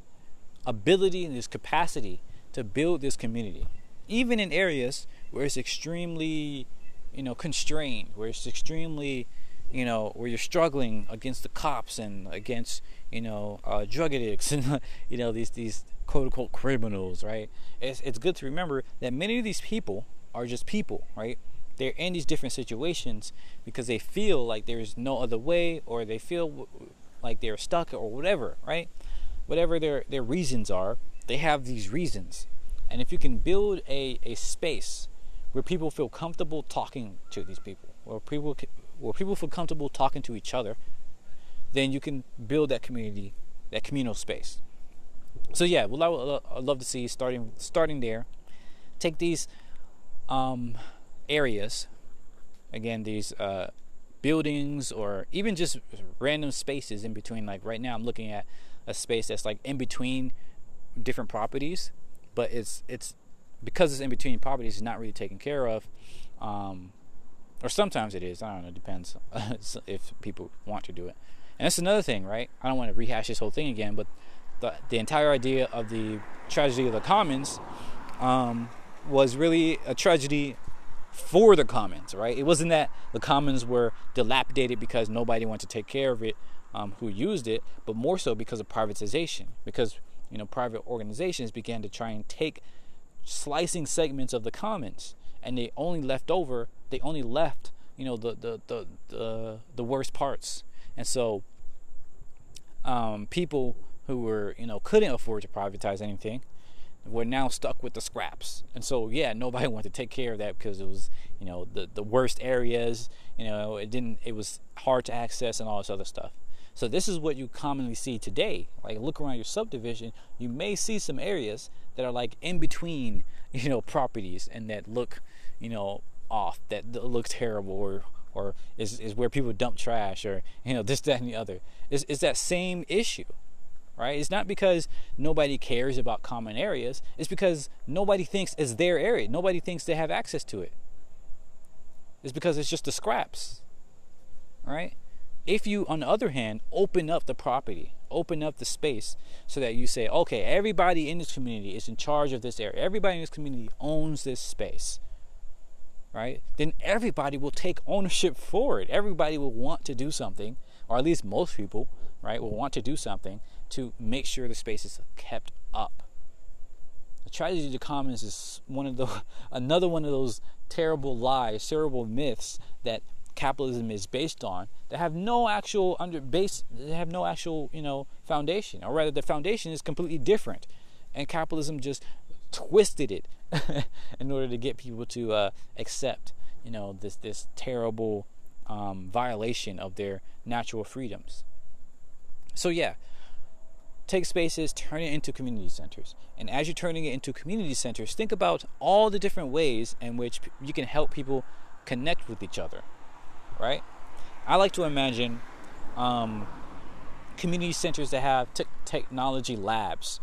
ability and this capacity to build this community, even in areas where it's extremely, you know, constrained, where it's extremely, you know, where you're struggling against the cops and against, you know, drug addicts and, you know, these quote-unquote criminals, right? It's good to remember that many of these people are just people, right? They're in these different situations because they feel like there is no other way, or they feel like they're stuck or whatever, right? Whatever their reasons are, they have these reasons. And if you can build a space where people feel comfortable talking to these people, where people feel comfortable talking to each other, then you can build that community, that communal space. So yeah, well, I'd love to see starting there. Take these areas, again, these buildings or even just random spaces in between. Like right now I'm looking at a space that's like in between different properties, but it's because it's in between properties, it's not really taken care of, or sometimes it is, I don't know, it depends if people want to do it. And that's another thing, right? I don't want to rehash this whole thing again, but the entire idea of the tragedy of the commons was really a tragedy for the commons, right? It wasn't that the commons were dilapidated because nobody wanted to take care of it, who used it, but more so because of privatization, because, you know, private organizations began to try and take slicing segments of the commons, and they only left, you know, the worst parts. And so people who were, you know, couldn't afford to privatize anything were now stuck with the scraps. And so, yeah, nobody wanted to take care of that because it was, you know, the worst areas, you know, it was hard to access and all this other stuff. So this is what you commonly see today. Like, look around your subdivision, you may see some areas that are like in between, you know, properties, and that look, you know, off, that looks terrible, or is where people dump trash, or, you know, this, that, and the other. It's that same issue, right? It's not because nobody cares about common areas. It's because nobody thinks it's their area. Nobody thinks they have access to it. It's because it's just the scraps, right? If you, on the other hand, open up the property, open up the space so that you say, okay, everybody in this community is in charge of this area. Everybody in this community owns this space, right? Then everybody will take ownership for it. Everybody will want to do something, or at least most people, right, will want to do something to make sure the space is kept up. The tragedy of the commons is another one of those terrible lies, terrible myths that capitalism is based on, that have no actual you know, foundation, or rather the foundation is completely different, and capitalism just twisted it in order to get people to accept, you know, this terrible violation of their natural freedoms. So yeah, take spaces, turn it into community centers. And as you're turning it into community centers, think about all the different ways in which you can help people connect with each other, right? I like to imagine community centers that have technology labs,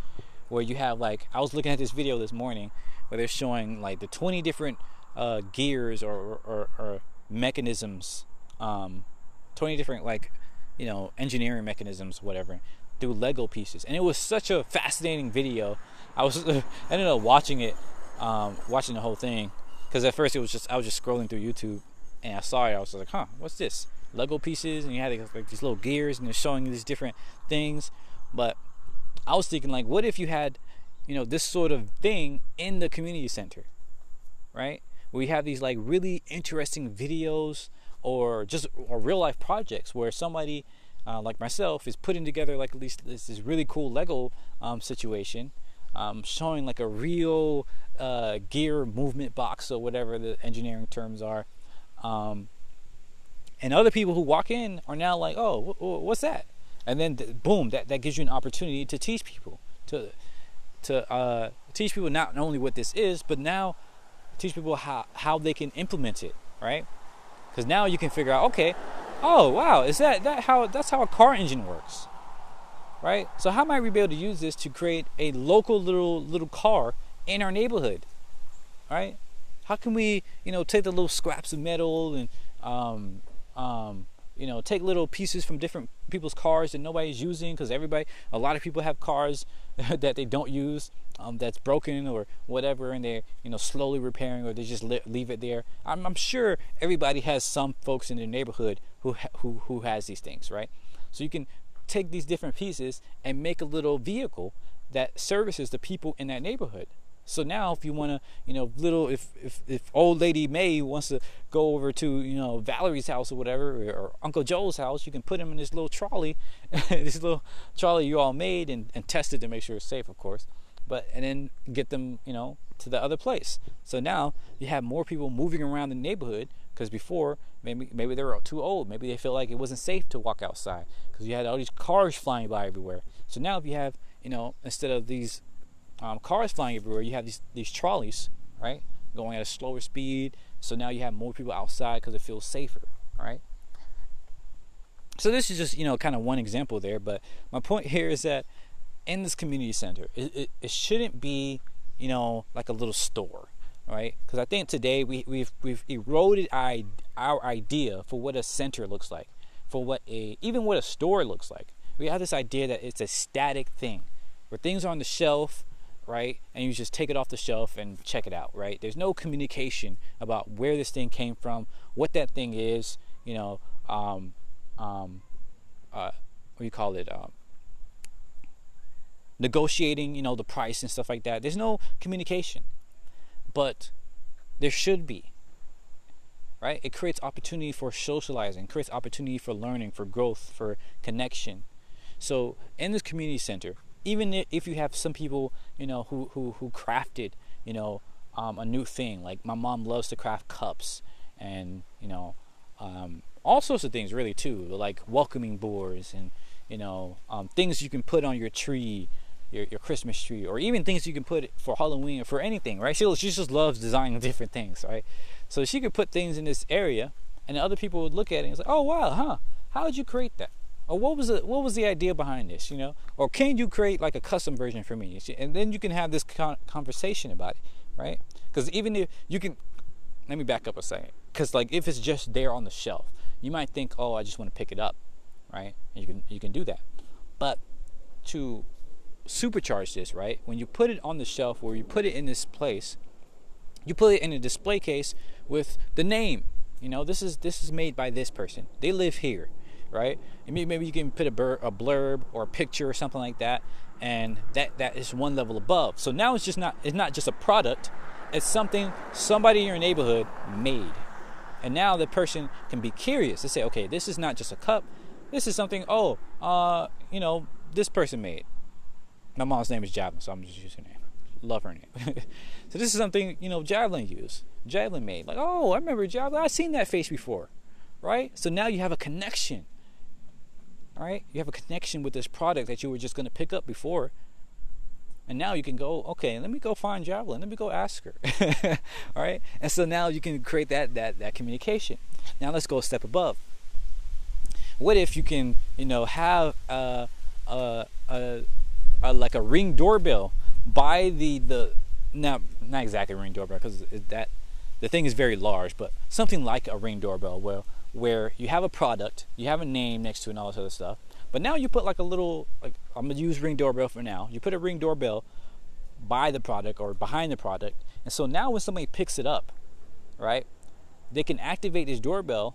where you have, like, I was looking at this video this morning where they're showing like the 20 different gears or mechanisms, 20 different, like, you know, engineering mechanisms, whatever, through Lego pieces. And it was such a fascinating video. I was ended up watching it, watching the whole thing, because at first I was just scrolling through YouTube. And I saw it, I was like, huh, what's this? Lego pieces, and you had like these little gears, and they're showing you these different things. But I was thinking, like, what if you had, you know, this sort of thing in the community center, right? Where you have these like really interesting videos or real life projects where somebody like myself is putting together like at least this really cool Lego situation, showing like a real gear movement box or whatever the engineering terms are. And other people who walk in are now like, oh, what's that? And then boom, that gives you an opportunity to teach people, to teach people not only what this is, but now teach people how they can implement it, right? Because now you can figure out, okay, oh wow, is that's how a car engine works, right? So how might we be able to use this to create a local little car in our neighborhood, right? How can we, you know, take the little scraps of metal and, you know, take little pieces from different people's cars that nobody's using, because a lot of people have cars that they don't use, that's broken or whatever, and they're, you know, slowly repairing, or they just leave it there. I'm sure everybody has some folks in their neighborhood who has these things, right? So you can take these different pieces and make a little vehicle that services the people in that neighborhood. So now if you want to, you know, if old lady May wants to go over to, you know, Valerie's house or whatever, or Uncle Joe's house, you can put him in this little trolley, this little trolley you all made and tested to make sure it's safe, of course, and then get them, you know, to the other place. So now you have more people moving around the neighborhood, because before maybe they were too old. Maybe they felt like it wasn't safe to walk outside because you had all these cars flying by everywhere. So now if you have, you know, instead of these cars flying everywhere, you have these trolleys, right? going at a slower speed. So now you have more people outside because it feels safer, right? So this is just, you know, kind of one example there. But my point here is that in this community center, it shouldn't be, you know, like a little store, right? Because I think today we've eroded our idea for what a center looks like, for what even what a store looks like. We have this idea that it's a static thing, where things are on the shelf, right? And you just take it off the shelf and check it out, right? There's no communication about where this thing came from, what that thing is, you know, what do you call it? Negotiating, you know, the price and stuff like that. There's no communication, but there should be, right? It creates opportunity for socializing, creates opportunity for learning, for growth, for connection. So in this community center, even if you have some people, you know, who crafted, you know, a new thing. Like my mom loves to craft cups, and you know, all sorts of things really too, like welcoming boards and, you know, things you can put on your tree, your Christmas tree, or even things you can put for Halloween or for anything, right? She just loves designing different things, right? So she could put things in this area, and other people would look at it and say, "Oh wow, huh? How did you create that?" Or what was the idea behind this, you know? Or can you create like a custom version for me? And then you can have this conversation about it, right? Because even if you can, let me back up a second. Because like if it's just there on the shelf, you might think, oh, I just want to pick it up, right? And you can do that. But to supercharge this, right? When you put it on the shelf or you put it in this place, you put it in a display case with the name. You know, this is made by this person. They live here. Right, and maybe you can put a blurb or a picture or something like that, and that is one level above. So now it's not just a product; it's something somebody in your neighborhood made, and now the person can be curious to say, okay, this is not just a cup; this is something. Oh, you know, this person made. My mom's name is Javelin, so I'm just using her name. Love her name. So this is something, you know, Javelin used. Javelin made. Like, oh, I remember Javelin. I've seen that face before, right? So now you have a connection. All right, you have a connection with this product that you were just going to pick up before, and now you can go, okay, let me go find Javelin, let me go ask her. All right, and so now you can create that communication. Now let's go a step above. What if you can, you know, have a like a Ring doorbell by the not exactly a Ring doorbell, because that the thing is very large, but something like a Ring doorbell. Well, where you have a product, you have a name next to it and all this other stuff, but now you put like a little, like, I'm gonna use Ring doorbell for now. You put a Ring doorbell by the product or behind the product, and so now when somebody picks it up, right, they can activate this doorbell,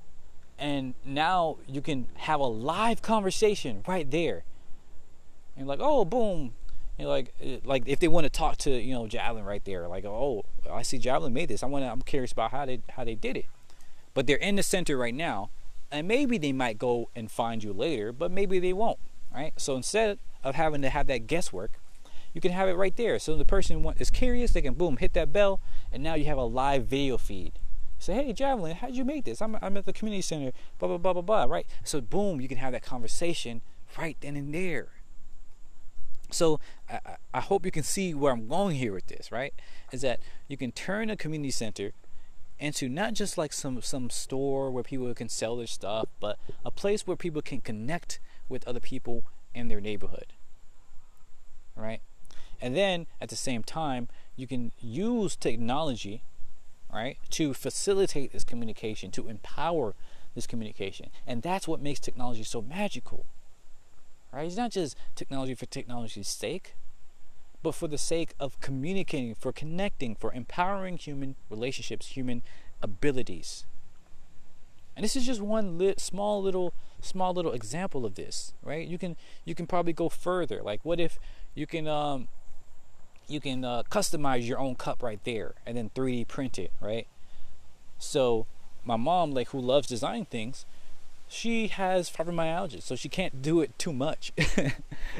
and now you can have a live conversation right there. And like, oh, boom, you know, like if they want to talk to, you know, Javelin right there, like, oh, I see Javelin made this. I'm curious about how they did it. But they're in the center right now, and maybe they might go and find you later, but maybe they won't, right? So instead of having to have that guesswork, you can have it right there. So the person is curious, they can, boom, hit that bell, and now you have a live video feed. Say, hey, Javelin, how'd you make this? I'm at the community center, blah, blah, blah, blah, blah, right? So boom, you can have that conversation right then and there. So I hope you can see where I'm going here with this, right? Is that you can turn a community center into not just like some store where people can sell their stuff, but a place where people can connect with other people in their neighborhood, right? And then at the same time, you can use technology, right, to facilitate this communication, to empower this communication. And that's what makes technology so magical, right? It's not just technology for technology's sake, but for the sake of communicating, for connecting, for empowering human relationships, human abilities. And this is just one small little example of this, right? You can probably go further. Like, what if you can customize your own cup right there and then 3D print it, right? So my mom, like, who loves designing things, she has fibromyalgia, so she can't do it too much.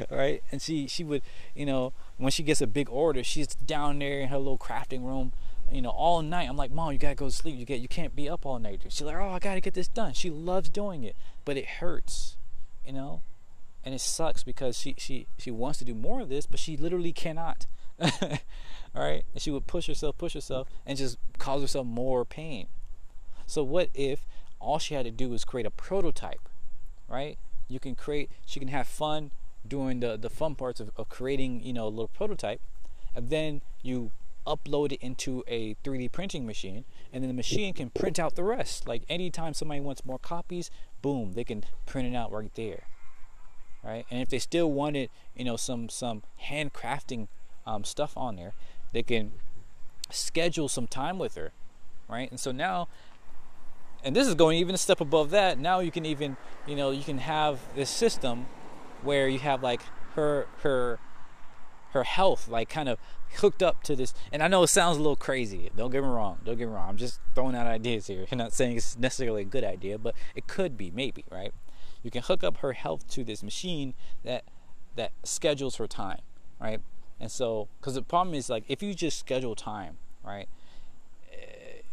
Right? And she would, you know, when she gets a big order, she's down there in her little crafting room, you know, all night. I'm like, Mom, you gotta go to sleep. You can't be up all night. She's like, oh, I gotta get this done. She loves doing it, but it hurts, you know, and it sucks because she wants to do more of this, but she literally cannot. all right? And she would push herself, and just cause herself more pain. So what if all she had to do was create a prototype, right? You can create, she can have fun doing the fun parts of creating, you know, a little prototype, and then you upload it into a 3D printing machine, and then the machine can print out the rest. Like anytime somebody wants more copies, boom, they can print it out right there, right? And if they still wanted, you know, some handcrafting stuff on there, they can schedule some time with her, right? And so now, and this is going even a step above that, now you can even, you know, you can have this system where you have like her health like kind of hooked up to this. And I know it sounds a little crazy, don't get me wrong, I'm just throwing out ideas here. I'm not saying it's necessarily a good idea, but it could be, maybe, right? You can hook up her health to this machine that schedules her time, right? And so, because the problem is, like, if you just schedule time, right,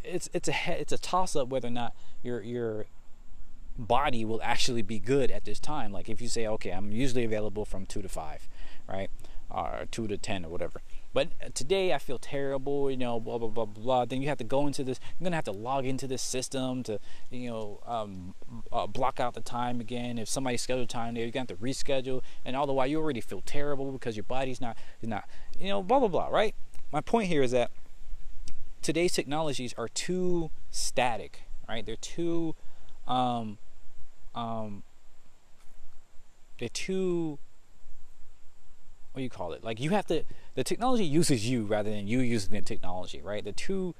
it's a toss up whether or not your body will actually be good at this time. Like if you say, okay, I'm usually available from 2 to 5, right, or 2 to 10 or whatever, but today I feel terrible, you know, blah blah blah blah. Then you have to go into this. You're gonna have to log into this system to, you know, block out the time again. If somebody scheduled time there, you're gonna have to reschedule, and all the while you already feel terrible because your body's not, you know, blah blah blah, right? My point here is that today's technologies are too static, right? They're too what do you call it? Like you have to, the technology uses you rather than you using the technology, right? They're too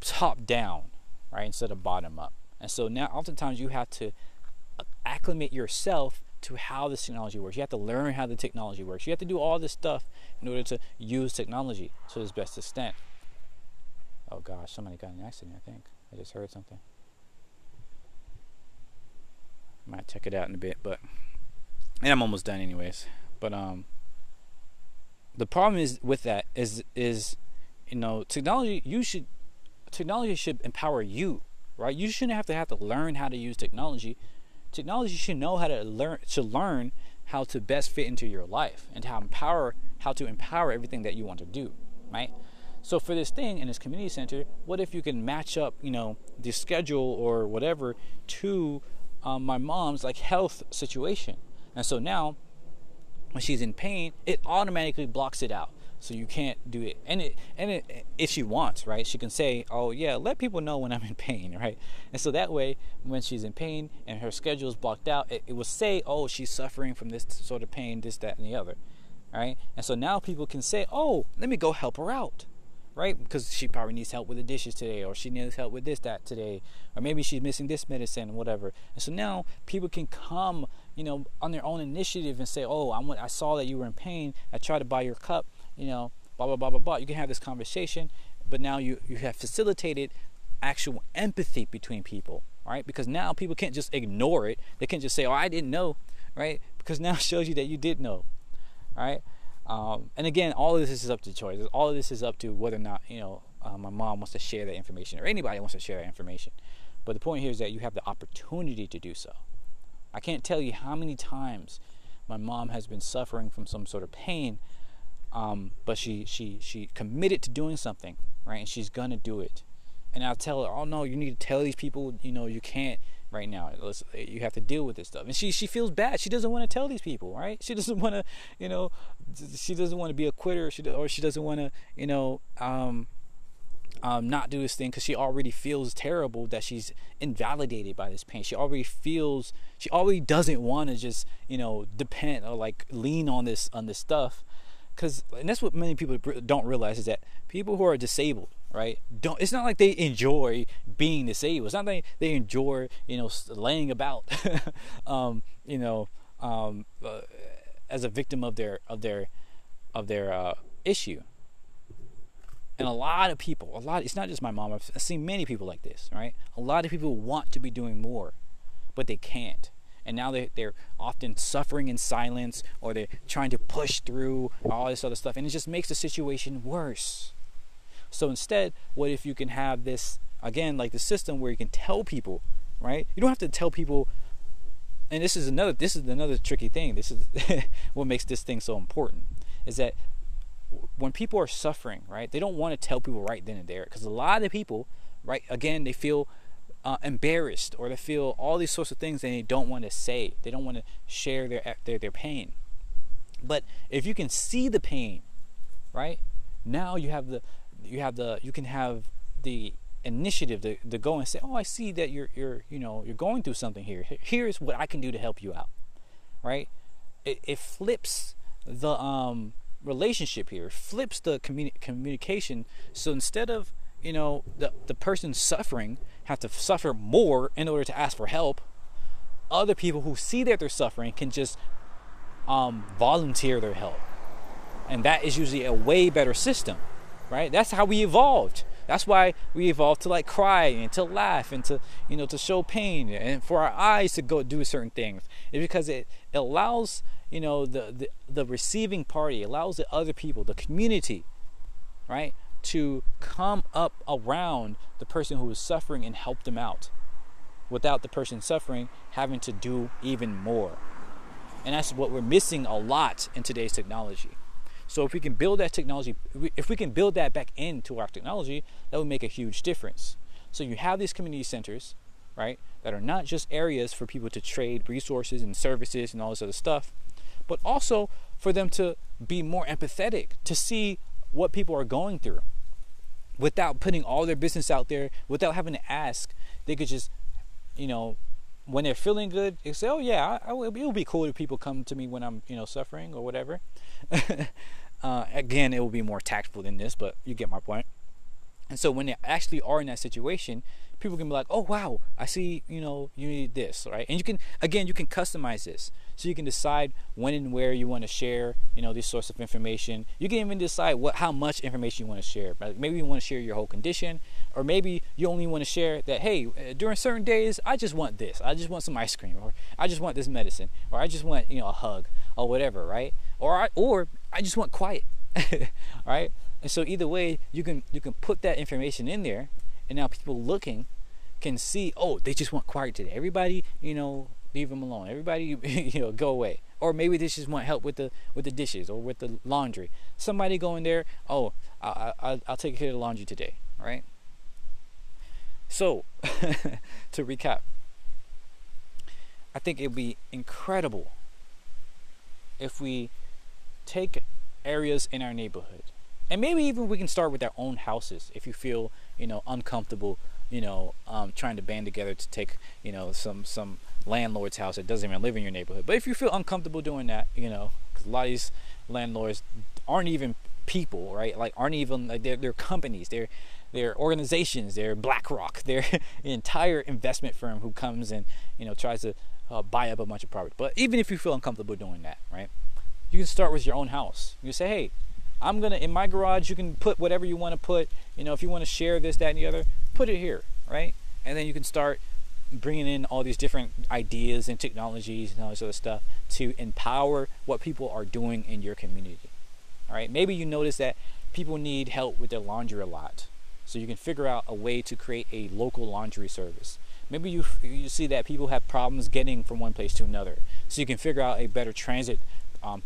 top down, right, instead of bottom up. And so now oftentimes you have to acclimate yourself to how this technology works. You have to learn how the technology works. You have to do all this stuff in order to use technology to its best extent. Oh gosh, somebody got in an accident, I think. I just heard something. Might check it out in a bit, but, and I'm almost done anyways. But the problem is with that is, you know, technology should empower you, right? You shouldn't have to learn how to use technology. Technology should know how to learn how to best fit into your life and how to empower everything that you want to do, right? So for this thing in this community center, what if you can match up, you know, the schedule or whatever to my mom's like health situation? And so now when she's in pain, it automatically blocks it out, so you can't do it. And if she wants, right, she can say, oh yeah, let people know when I'm in pain, right? And so that way, when she's in pain and her schedule is blocked out, it will say, oh, she's suffering from this sort of pain, this, that, and the other, right? And so now people can say, oh, let me go help her out, right? Because she probably needs help with the dishes today, or she needs help with this, that today, or maybe she's missing this medicine, whatever. And so now people can come, you know, on their own initiative and say, oh, I saw that you were in pain, I tried to buy your cup, you know, blah, blah, blah, blah, blah. You can have this conversation, but now you have facilitated actual empathy between people, right? Because now people can't just ignore it. They can't just say, oh, I didn't know, right? Because now it shows you that you did know, all right? And again, all of this is up to choice. All of this is up to whether or not, you know, my mom wants to share that information, or anybody wants to share that information. But the point here is that you have the opportunity to do so. I can't tell you how many times my mom has been suffering from some sort of pain, but she committed to doing something, right? And she's gonna do it. And I'll tell her, oh no, you need to tell these people, you know, you can't right now. You have to deal with this stuff. And she feels bad. She doesn't want to tell these people, right? She doesn't want to, you know, she doesn't want to be a quitter. She doesn't want to, you know, not do this thing, because she already feels terrible that she's invalidated by this pain. She already doesn't want to just, you know, depend or like lean on this stuff. And that's what many people don't realize, is that people who are disabled, right, it's not like they enjoy being disabled. It's not like they enjoy, you know, laying about, you know, as a victim of their issue. And a lot, it's not just my mom, I've seen many people like this, right? A lot of people want to be doing more, but they can't. And now they're often suffering in silence, or they're trying to push through all this other stuff, and it just makes the situation worse. So instead, what if you can have this, again, like the system where you can tell people, right? You don't have to tell people, and this is another tricky thing. This is what makes this thing so important, is that when people are suffering, right, they don't want to tell people right then and there, because a lot of people, right, again, they feel embarrassed, or they feel all these sorts of things, and they don't want to say, they don't want to share their pain. But if you can see the pain, right, now you can have the initiative to go and say, oh, I see that you're going through something here. Here's what I can do to help you out, right? It flips the relationship here, flips the communication. So instead of the person suffering have to suffer more in order to ask for help, other people who see that they're suffering can just volunteer their help, and that is usually a way better system, right? That's how we evolved. That's why we evolved to like cry and to laugh and to to show pain, and for our eyes to go do certain things. It's because it allows the receiving party, allows the other people, the community, right, to come up around the person who is suffering and help them out, without the person suffering having to do even more. And that's what we're missing a lot in today's technology. So if we can build that technology, if we can build that back into our technology, that would make a huge difference. So you have these community centers, right, that are not just areas for people to trade resources and services and all this other stuff, but also for them to be more empathetic, to see what people are going through, without putting all their business out there, without having to ask. They could just, when they're feeling good, they say, oh yeah, it'll be cool if people come to me when I'm suffering or whatever. Again, it will be more tactful than this, but you get my point. And so when they actually are in that situation, people can be like, oh wow, I see, you need this, right? And you can customize this. So you can decide when and where you want to share, this source of information. You can even decide how much information you want to share. Maybe you want to share your whole condition, or maybe you only want to share that, hey, during certain days, I just want this. I just want some ice cream, or I just want this medicine, or I just want, a hug, or whatever, right? Or I just want quiet. Right? And so either way, you can put that information in there, and now people looking can see, oh, they just want quiet today. Everybody, leave them alone. Everybody, go away. Or maybe they just want help with the dishes or with the laundry. Somebody go in there, oh, I'll take care of the laundry today, right? So, to recap, I think it'd be incredible if we take areas in our neighborhood, and maybe even we can start with our own houses. If you feel uncomfortable trying to band together to take some landlord's house that doesn't even live in your neighborhood, but if you feel uncomfortable doing that, because a lot of these landlords aren't even people, right? Like aren't even like they're companies, they're organizations, they're BlackRock, they're an entire investment firm who comes and tries to buy up a bunch of property. But even if you feel uncomfortable doing that, right, you can start with your own house. You say, hey, I'm gonna, in my garage, you can put whatever you want to put, if you want to share this, that, and the other, put it here, right? And then you can start bringing in all these different ideas and technologies and all this other stuff to empower what people are doing in your community. All right, maybe you notice that people need help with their laundry a lot, so you can figure out a way to create a local laundry service. Maybe you see that people have problems getting from one place to another, so you can figure out a better transit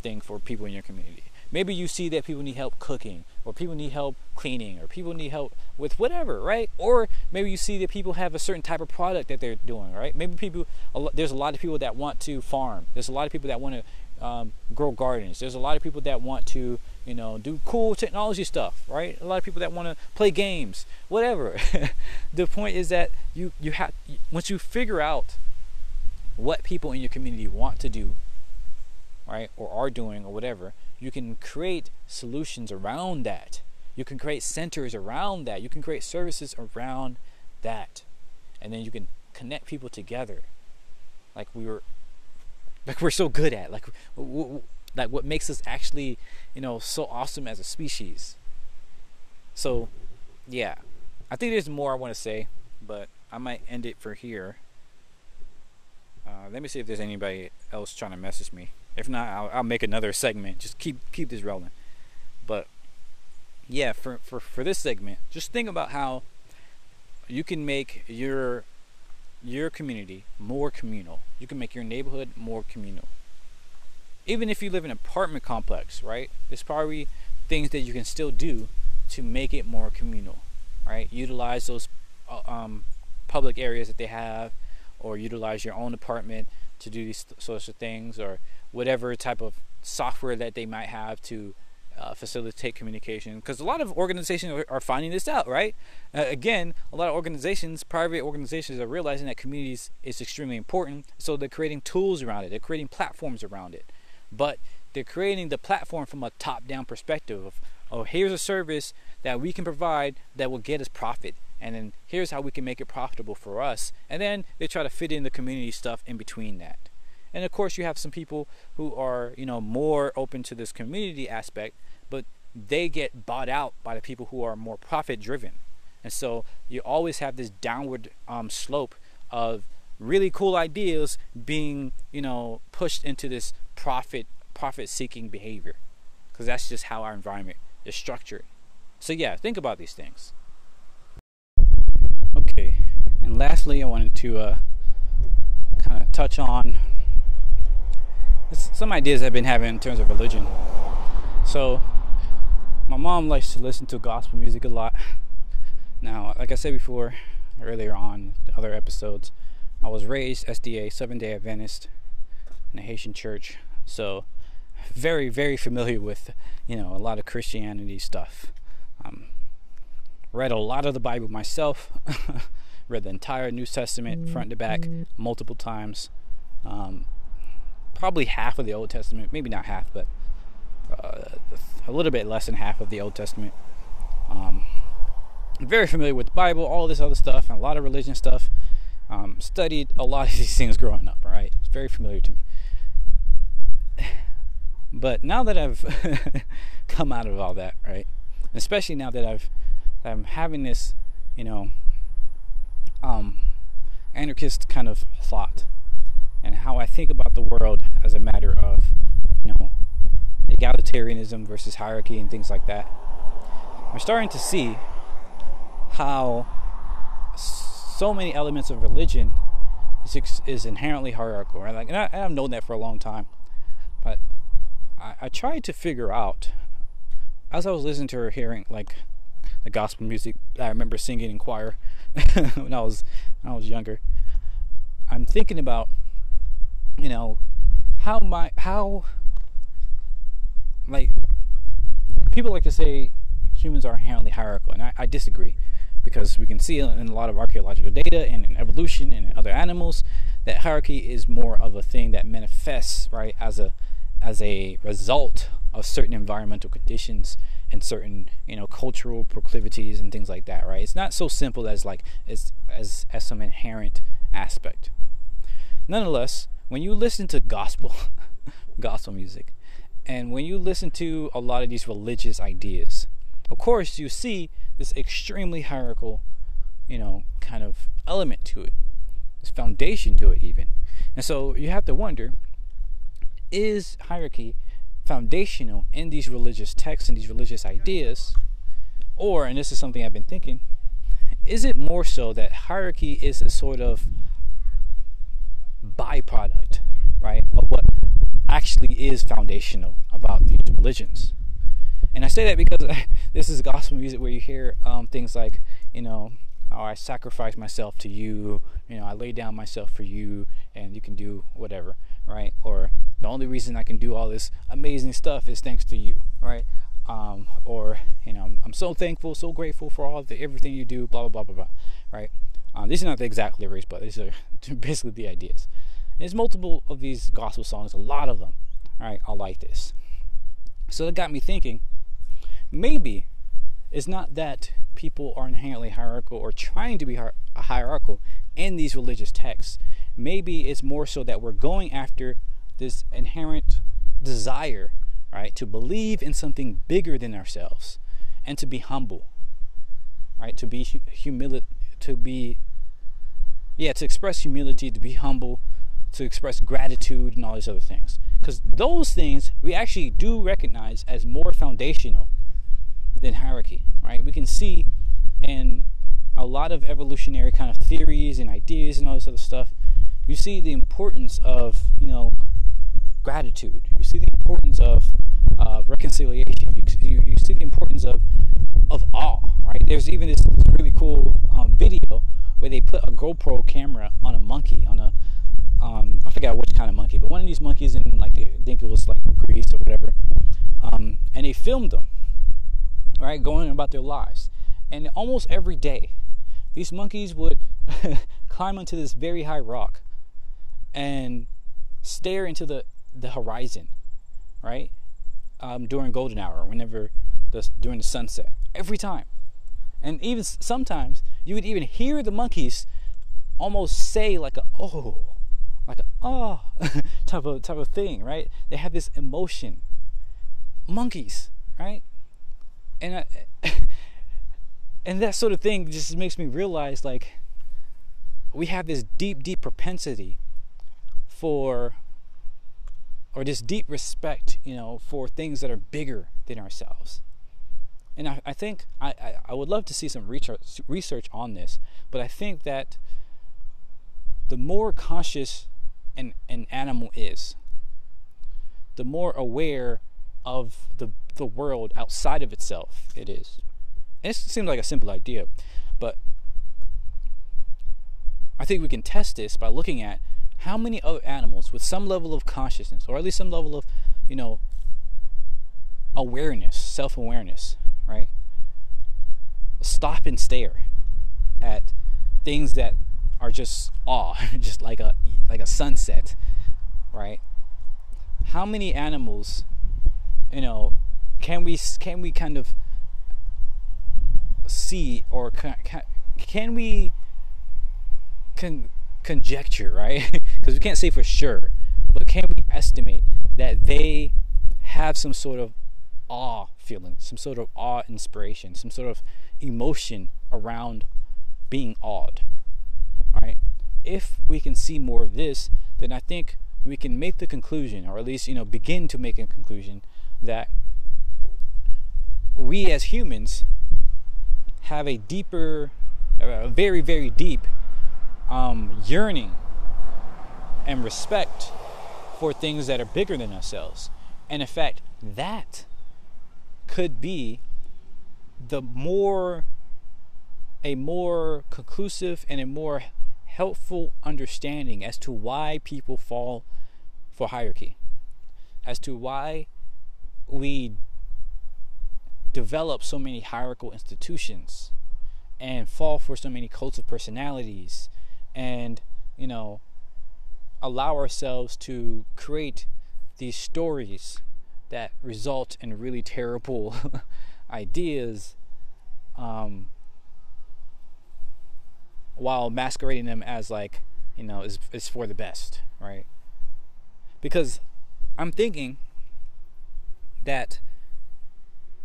thing for people in your community. Maybe you see that people need help cooking, or people need help cleaning, or people need help with whatever, right? Or maybe you see that people have a certain type of product that they're doing, right? Maybe there's a lot of people that want to farm. There's a lot of people that want to grow gardens. There's a lot of people that want to do cool technology stuff, right? A lot of people that want to play games, whatever. The point is that you have, once you figure out what people in your community want to do, right, or are doing, or whatever, you can create solutions around that. You can create centers around that. You can create services around that, and then you can connect people together, like we're so good at, like what makes us actually, so awesome as a species. So, yeah, I think there's more I want to say, but I might end it for here. Let me see if there's anybody else trying to message me. If not, I'll make another segment. Just keep this rolling. But yeah, for this segment, just think about how you can make your community more communal. You can make your neighborhood more communal. Even if you live in an apartment complex, right? There's probably things that you can still do to make it more communal, right? Utilize those public areas that they have, or utilize your own apartment to do these sorts of things, or whatever type of software that they might have to facilitate communication, because a lot of organizations are finding this out, right? Again, a lot of organizations, private organizations, are realizing that communities is extremely important, so they're creating tools around it, they're creating platforms around it, but they're creating the platform from a top-down perspective of, oh, here's a service that we can provide that will get us profit, and then here's how we can make it profitable for us, and then they try to fit in the community stuff in between that. And of course, you have some people who are, you know, more open to this community aspect, but they get bought out by the people who are more profit driven. And so you always have this downward slope of really cool ideas being, you know, pushed into this profit seeking behavior, because that's just how our environment is structured. So yeah, think about these things. Okay, and lastly, I wanted to kind of touch on some ideas I've been having in terms of religion. So my mom likes to listen to gospel music a lot. Now, like I said before, earlier on the other episodes, I was raised SDA, Seventh-day Adventist, in a Haitian church, so very, very familiar with, you know, a lot of Christianity stuff. Read a lot of the Bible myself. Read the entire New Testament front to back multiple times. Probably half of the Old Testament, maybe not half, but a little bit less than half of the Old Testament. I'm very familiar with the Bible, all this other stuff, and a lot of religion stuff. Studied a lot of these things growing up, right? It's very familiar to me. But now that I've come out of all that, right? Especially now that I'm having this, you know, anarchist kind of thought, and how I think about the world as a matter of, you know, egalitarianism versus hierarchy and things like that, I'm starting to see how so many elements of religion is inherently hierarchical, right? Like, and I've known that for a long time, but I tried to figure out, as I was listening to her hearing, like, the gospel music I remember singing in choir when I was younger, I'm thinking about, you know, how like, people like to say humans are inherently hierarchical, and I disagree, because we can see in a lot of archaeological data and in evolution and in other animals that hierarchy is more of a thing that manifests, right, as a result of certain environmental conditions and certain, you know, cultural proclivities and things like that, right? It's not so simple as like as some inherent aspect. Nonetheless, when you listen to gospel music, and when you listen to a lot of these religious ideas, of course you see this extremely hierarchical, you know, kind of element to it, this foundation to it even. And so you have to wonder, is hierarchy foundational in these religious texts and these religious ideas? Or, and this is something I've been thinking, is it more so that hierarchy is a sort of byproduct, right, of what actually is foundational about these religions? And I say that because this is gospel music where you hear things like, you know, oh, I sacrifice myself to you, you know, I lay down myself for you, and you can do whatever, right? Or the only reason I can do all this amazing stuff is thanks to you, right? Or, you know, I'm so thankful, so grateful for everything you do, blah, blah, blah, blah, blah, right? These are not the exact lyrics, but these are basically the ideas. And there's multiple of these gospel songs, a lot of them. All right, I like this. So that got me thinking, maybe it's not that people are inherently hierarchical or trying to be hierarchical in these religious texts. Maybe it's more so that we're going after this inherent desire, right, to believe in something bigger than ourselves and to be humble, right, to be humility. To express humility, to be humble, to express gratitude, and all these other things. Because those things we actually do recognize as more foundational than hierarchy, right? We can see in a lot of evolutionary kind of theories and ideas and all this other stuff, you see the importance of, you know, gratitude. You see the importance of of reconciliation. You see the importance of awe, right? There's even this really cool video where they put a GoPro camera on a monkey, on a I forgot which kind of monkey, but one of these monkeys in like I think it was like Greece or whatever, and they filmed them, right, going about their lives. And almost every day, these monkeys would climb onto this very high rock and stare into the horizon, right? During golden hour, whenever during the sunset, every time. And even sometimes you would even hear the monkeys almost say like a oh, like a ah oh, type of thing, right? They have this emotion, monkeys, right? And and that sort of thing just makes me realize like we have this deep propensity for, or this deep respect, you know, for things that are bigger than ourselves. And I think I would love to see some research on this, but I think that the more conscious an animal is, the more aware of the world outside of itself it is. And it seems like a simple idea, but I think we can test this by looking at how many other animals with some level of consciousness, or at least some level of, you know, awareness, self-awareness, right, stop and stare at things that are just awe, just like a sunset, right? How many animals, you know, can we kind of see, or can we conjecture, right? Because we can't say for sure, but can we estimate that they have some sort of awe feeling, some sort of awe inspiration, some sort of emotion around being awed? All right, if we can see more of this, then I think we can make the conclusion, or at least, you know, begin to make a conclusion, that we as humans have a deeper, a very, very deep yearning and respect for things that are bigger than ourselves. And in fact, that could be a more conclusive and a more helpful understanding as to why people fall for hierarchy, as to why we develop so many hierarchical institutions and fall for so many cults of personalities, and, you know, allow ourselves to create these stories that result in really terrible ideas, while masquerading them as, like, you know, is for the best, right? Because I'm thinking that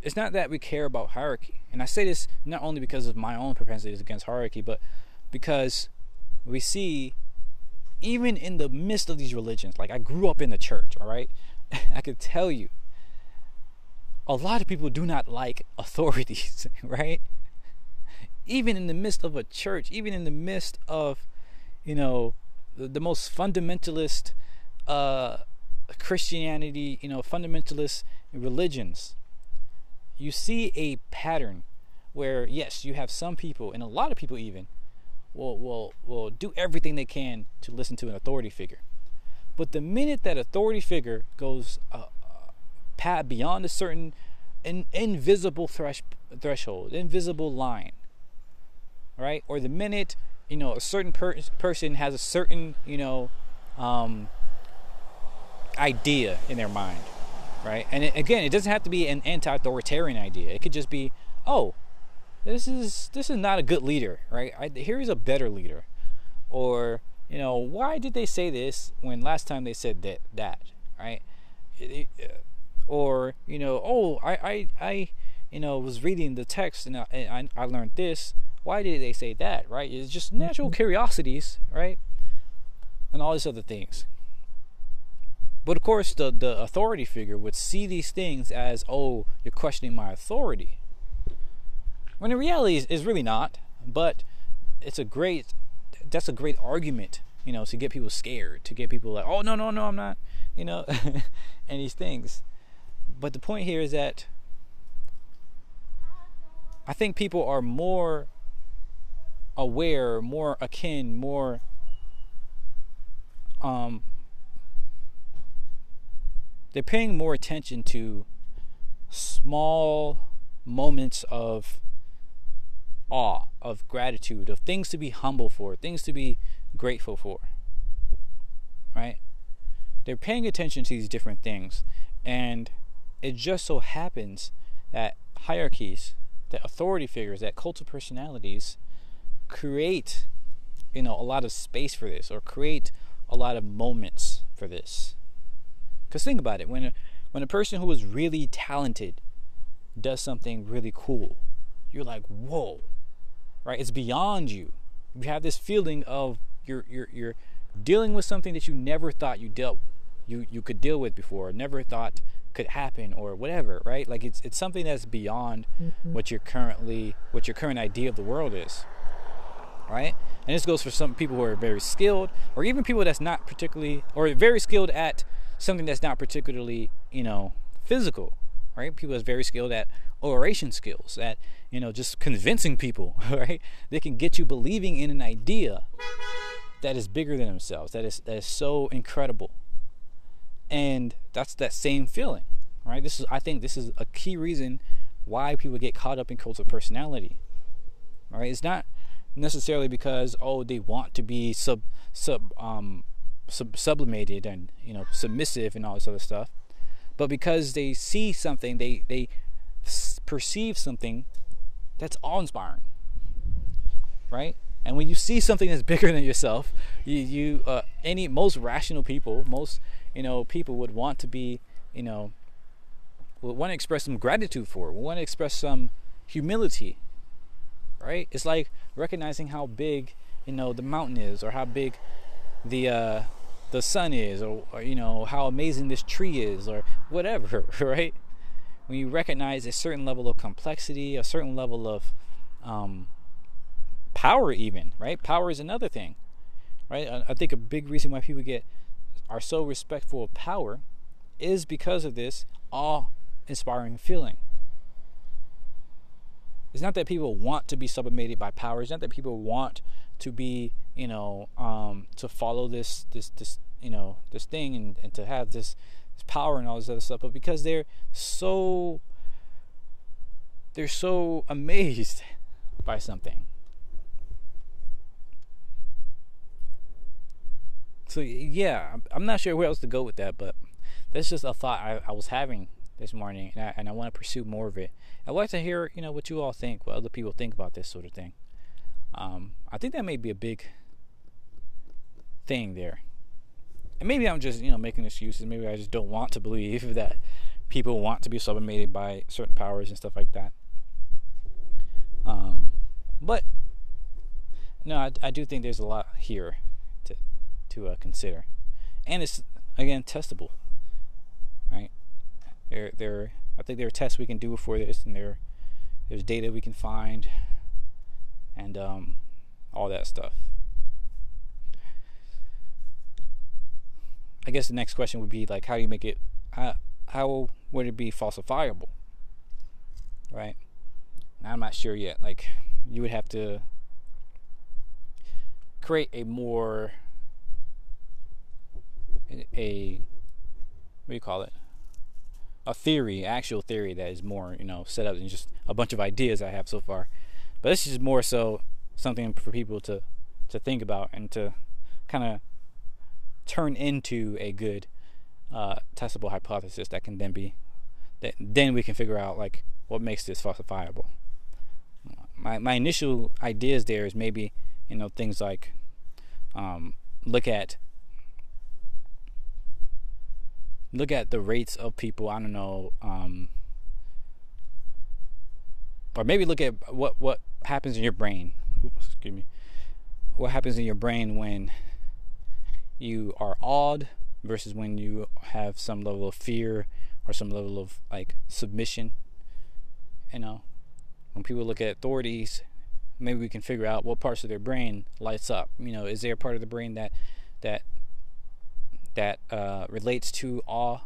it's not that we care about hierarchy, and I say this not only because of my own propensities against hierarchy, but because we see, even in the midst of these religions, like I grew up in the church, all right? I could tell you, a lot of people do not like authorities, right? Even in the midst of a church, even in the midst of, you know, the most fundamentalist Christianity, you know, fundamentalist religions, you see a pattern where, yes, you have some people, and a lot of people even, will do everything they can to listen to an authority figure. But the minute that authority figure goes beyond a certain invisible threshold, invisible line, right? Or the minute, you know, a certain person has a certain, you know, idea in their mind, right? And it doesn't have to be an anti-authoritarian idea. It could just be, oh, This is not a good leader, right? Here is a better leader. Or, you know, why did they say this when last time they said that, right? Or, you know, oh, I you know, was reading the text and I learned this. Why did they say that, right? It's just natural curiosities, right? And all these other things. But of course, the authority figure would see these things as, oh, you're questioning my authority. When in reality is really not, but that's a great argument, you know, to get people scared, to get people like, oh, no, I'm not, you know, and these things. But the point here is that I think people are more aware, more akin, more they're paying more attention to small moments of awe, of gratitude, of things to be humble for, things to be grateful for, right? They're paying attention to these different things, and it just so happens that hierarchies, that authority figures, that cult of personalities create, you know, a lot of space for this, or create a lot of moments for this. Because think about it, when a person who is really talented does something really cool, you're like, whoa, right? It's beyond you. You have this feeling of you're dealing with something that you never thought you dealt, you could deal with before, never thought could happen, or whatever, right? Like it's something that's beyond what your current idea of the world is, right? And this goes for some people who are very skilled, or even people that's not particularly, or very skilled at something that's not particularly, you know, physical, right? People that's very skilled at oration skills, at, you know, just convincing people, right? They can get you believing in an idea that is bigger than themselves, that is so incredible. And that's that same feeling, right? I think this is a key reason why people get caught up in cults of personality, right? It's not necessarily because, oh, they want to be sublimated and, you know, submissive and all this other stuff, but because they see something, they perceive something that's awe-inspiring, right? And when you see something that's bigger than yourself, most rational people, most, you know, people would want to be, you know, would want to express some gratitude for it, would want to express some humility, right? It's like recognizing how big, you know, the mountain is, or how big the sun is, or you know, how amazing this tree is, or whatever, right? When you recognize a certain level of complexity, a certain level of power, even, right? Power is another thing, right? I think a big reason why people are so respectful of power is because of this awe-inspiring feeling. It's not that people want to be sublimated by power. It's not that people want to be, you know, to follow this, you know, this thing and to have this power and all this other stuff, but because they're so amazed by something. So yeah, I'm not sure where else to go with that, but that's just a thought I was having this morning, and I want to pursue more of it. I'd like to hear, you know, what you all think, what other people think about this sort of thing. I think that may be a big thing there. And maybe I'm just, you know, making excuses. Maybe I just don't want to believe that people want to be sublimated by certain powers and stuff like that. But no, I do think there's a lot here to consider, and it's, again, testable, right? I think there are tests we can do for this, and there's data we can find, and all that stuff. I guess the next question would be, like, how do you make it? How would it be falsifiable, right? And I'm not sure yet. Like, you would have to create a theory, actual theory that is more, you know, set up than just a bunch of ideas I have so far. But this is more so something for people to think about and to kind of turn into a good testable hypothesis that can then be, that then we can figure out, like, what makes this falsifiable. My initial ideas there is maybe, you know, things like look at the rates of people, I don't know, or maybe look at what happens in your brain. Oops, excuse me. What happens in your brain when you are awed versus when you have some level of fear or some level of, like, submission. You know, when people look at authorities, maybe we can figure out what parts of their brain lights up. You know, is there a part of the brain that relates to awe,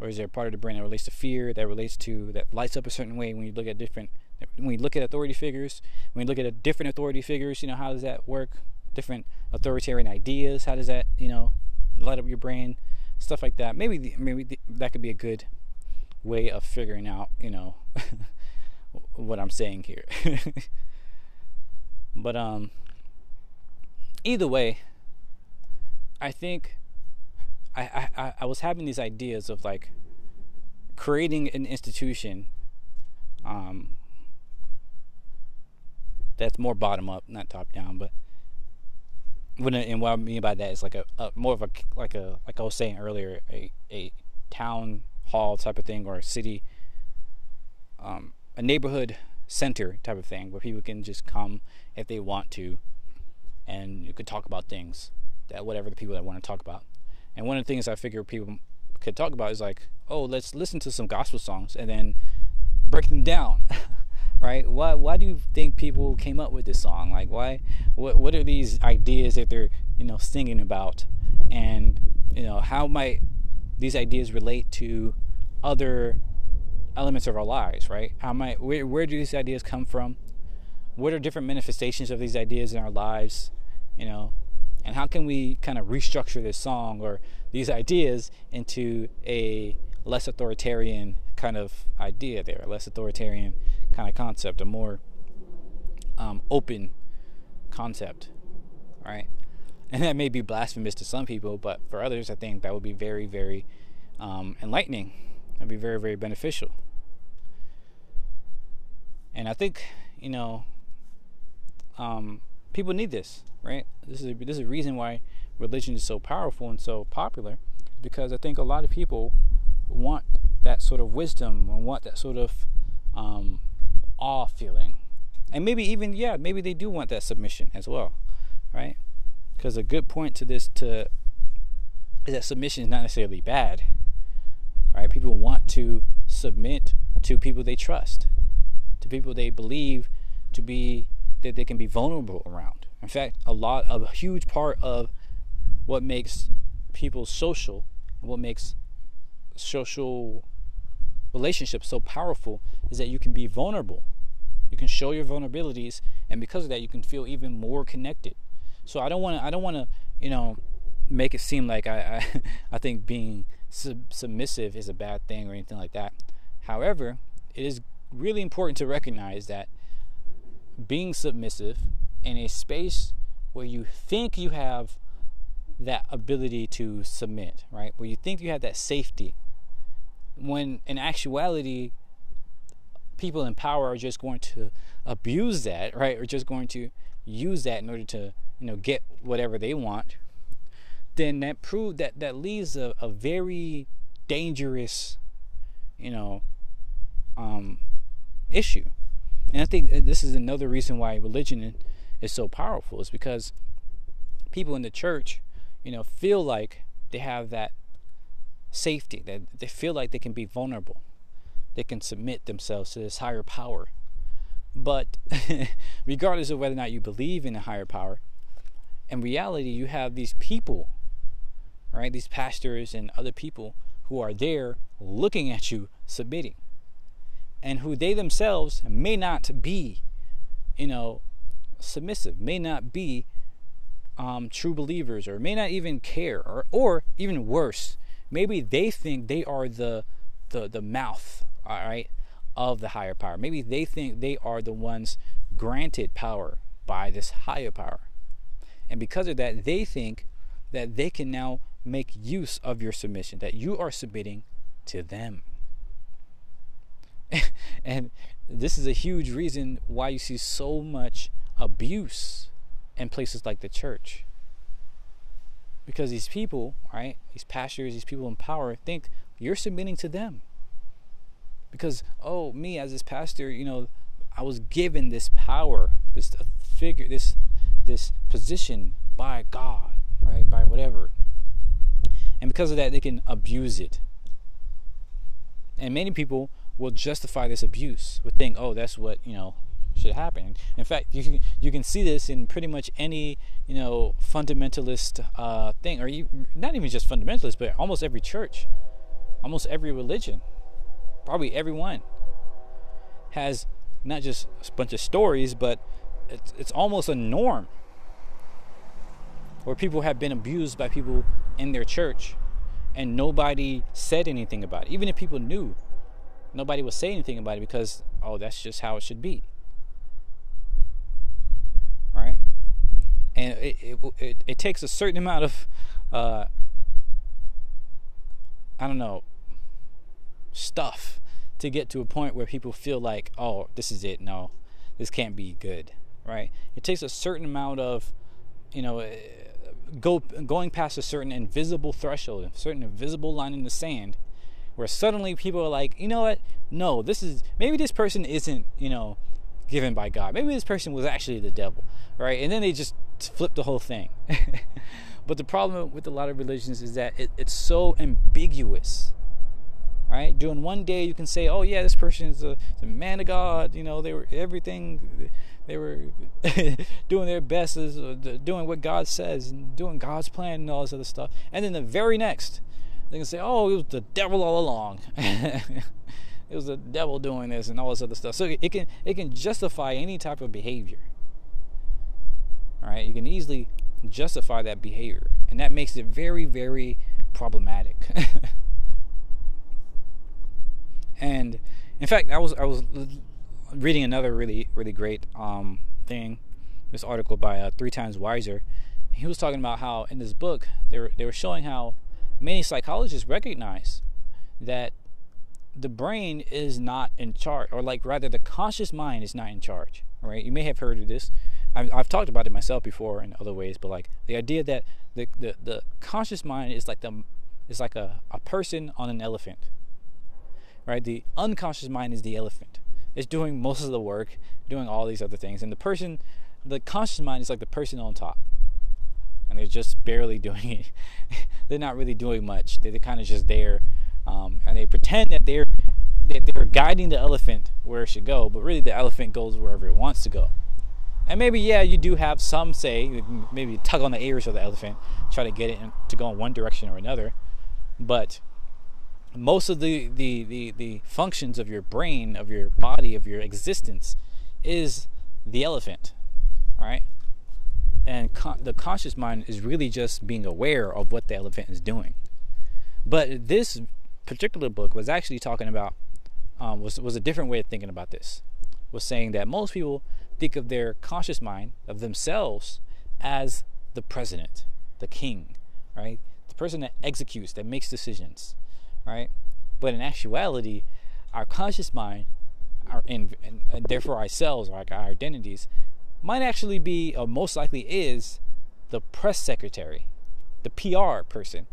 Or is there a part of the brain that relates to fear, that relates to, that lights up a certain way when you look at different, when you look at authority figures, when you look at a different authority figures, you know, how does that work? Different authoritarian ideas, how does that, you know, light up your brain? Stuff like that. Maybe that could be a good way of figuring out, you know, what I'm saying here. But either way, I think I was having these ideas of like creating an institution that's more bottom up, not top down. But what, and what I mean by that is like a more of a like I was saying earlier, a town hall type of thing, or a city, a neighborhood center type of thing, where people can just come if they want to, and you could talk about things that whatever the people that want to talk about. And one of the things I figure people could talk about is like, oh, let's listen to some gospel songs and then break them down. Right? Why do you think people came up with this song? Like, why? What are these ideas that they're, you know, singing about? And, you know, how might these ideas relate to other elements of our lives? Right? How might, where do these ideas come from? What are different manifestations of these ideas in our lives? You know, and how can we kind of restructure this song or these ideas into a less authoritarian kind of idea there, a less authoritarian kind of concept, a more open concept, right? And that may be blasphemous to some people, but for others, I think that would be very, very enlightening. That'd be very, very beneficial. And I think, you know, people need this, right? This is a reason why religion is so powerful and so popular, because I think a lot of people want that sort of wisdom and want that sort of awe feeling, and maybe even, yeah, maybe they do want that submission as well, right? Because a good point to this is that submission is not necessarily bad, right? People want to submit to people they trust, to people they believe to be, that they can be vulnerable around. In fact, a huge part of what makes people social and what makes social relationships so powerful is that you can be vulnerable. You can show your vulnerabilities, and because of that, you can feel even more connected. So I don't want to, you know, make it seem like I think being submissive is a bad thing or anything like that. However, it is really important to recognize that being submissive in a space where you think you have that ability to submit, right? Where you think you have that safety, when in actuality, people in power are just going to abuse that, right? Or just going to use that in order to, you know, get whatever they want. Then that leaves a very dangerous, you know, issue. And I think this is another reason why religion is so powerful, is because people in the church, you know, feel like they have that safety, that they feel like they can be vulnerable, they can submit themselves to this higher power. But regardless of whether or not you believe in a higher power, in reality, you have these people, right? These pastors and other people who are there looking at you submitting, and who they themselves may not be, you know, submissive, may not be true believers, or may not even care, or even worse, maybe they think they are the mouth, all right, of the higher power. Maybe they think they are the ones granted power by this higher power, and because of that, they think that they can now make use of your submission, that you are submitting to them. And this is a huge reason why you see so much abuse in places like the church, because these people, right, these pastors, these people in power, think you're submitting to them because, oh, me as this pastor, you know, I was given this power, this figure, this position by God, right, by whatever, and because of that, they can abuse it. And many people will justify this abuse, would think, oh, that's what, you know, should happen. In fact, you can see this in pretty much any, you know, fundamentalist thing, or not even just fundamentalist, but almost every church. almost every religion, probably everyone, has not just a bunch of stories, but it's almost a norm where people have been abused by people in their church and nobody said anything about it. Even if people knew, nobody would say anything about it because, oh, that's just how it should be. Right? And it takes a certain amount of, I don't know, stuff to get to a point where people feel like, oh, this is it, no, this can't be good, right? It takes a certain amount of, you know, going past a certain invisible threshold, a certain invisible line in the sand, where suddenly people are like, you know what, no, this is, maybe this person isn't, you know, given by God, maybe this person was actually the devil, right? And then they just flip the whole thing. But the problem with a lot of religions is that it's so ambiguous. Right? During one day you can say, oh yeah, this person is a man of God, you know, they were everything, they were doing their best, doing what God says and doing God's plan and all this other stuff, and then the very next they can say, oh, it was the devil all along. It was the devil doing this and all this other stuff. So it can justify any type of behavior. All right? You can easily justify that behavior, and that makes it very, very problematic. And in fact, I was reading another really great thing, this article by Three Times Wiser. He was talking about how in this book they were showing how many psychologists recognize that the brain is not in charge, or like rather the conscious mind is not in charge. Right? You may have heard of this. I've talked about it myself before in other ways, but like the idea that the conscious mind is like a person on an elephant. Right? The unconscious mind is the elephant. It's doing most of the work, doing all these other things, and the conscious mind is like the person on top, and they're just barely doing it. They're not really doing much. They're kind of just there, and they pretend that they're guiding the elephant where it should go, but really the elephant goes wherever it wants to go. And maybe, yeah, you do have some say, maybe tug on the ears of the elephant, try to get it to go in one direction or another, but most of the functions of your brain, of your body, of your existence is the elephant, right? And the conscious mind is really just being aware of what the elephant is doing. But this particular book was actually talking about, was a different way of thinking about this. Was saying that most people think of their conscious mind, of themselves, as the president, the king, right? The person that executes, that makes decisions. Right? But in actuality, our conscious mind, and therefore ourselves, like our identities, might actually be, or most likely is, the press secretary, the PR person,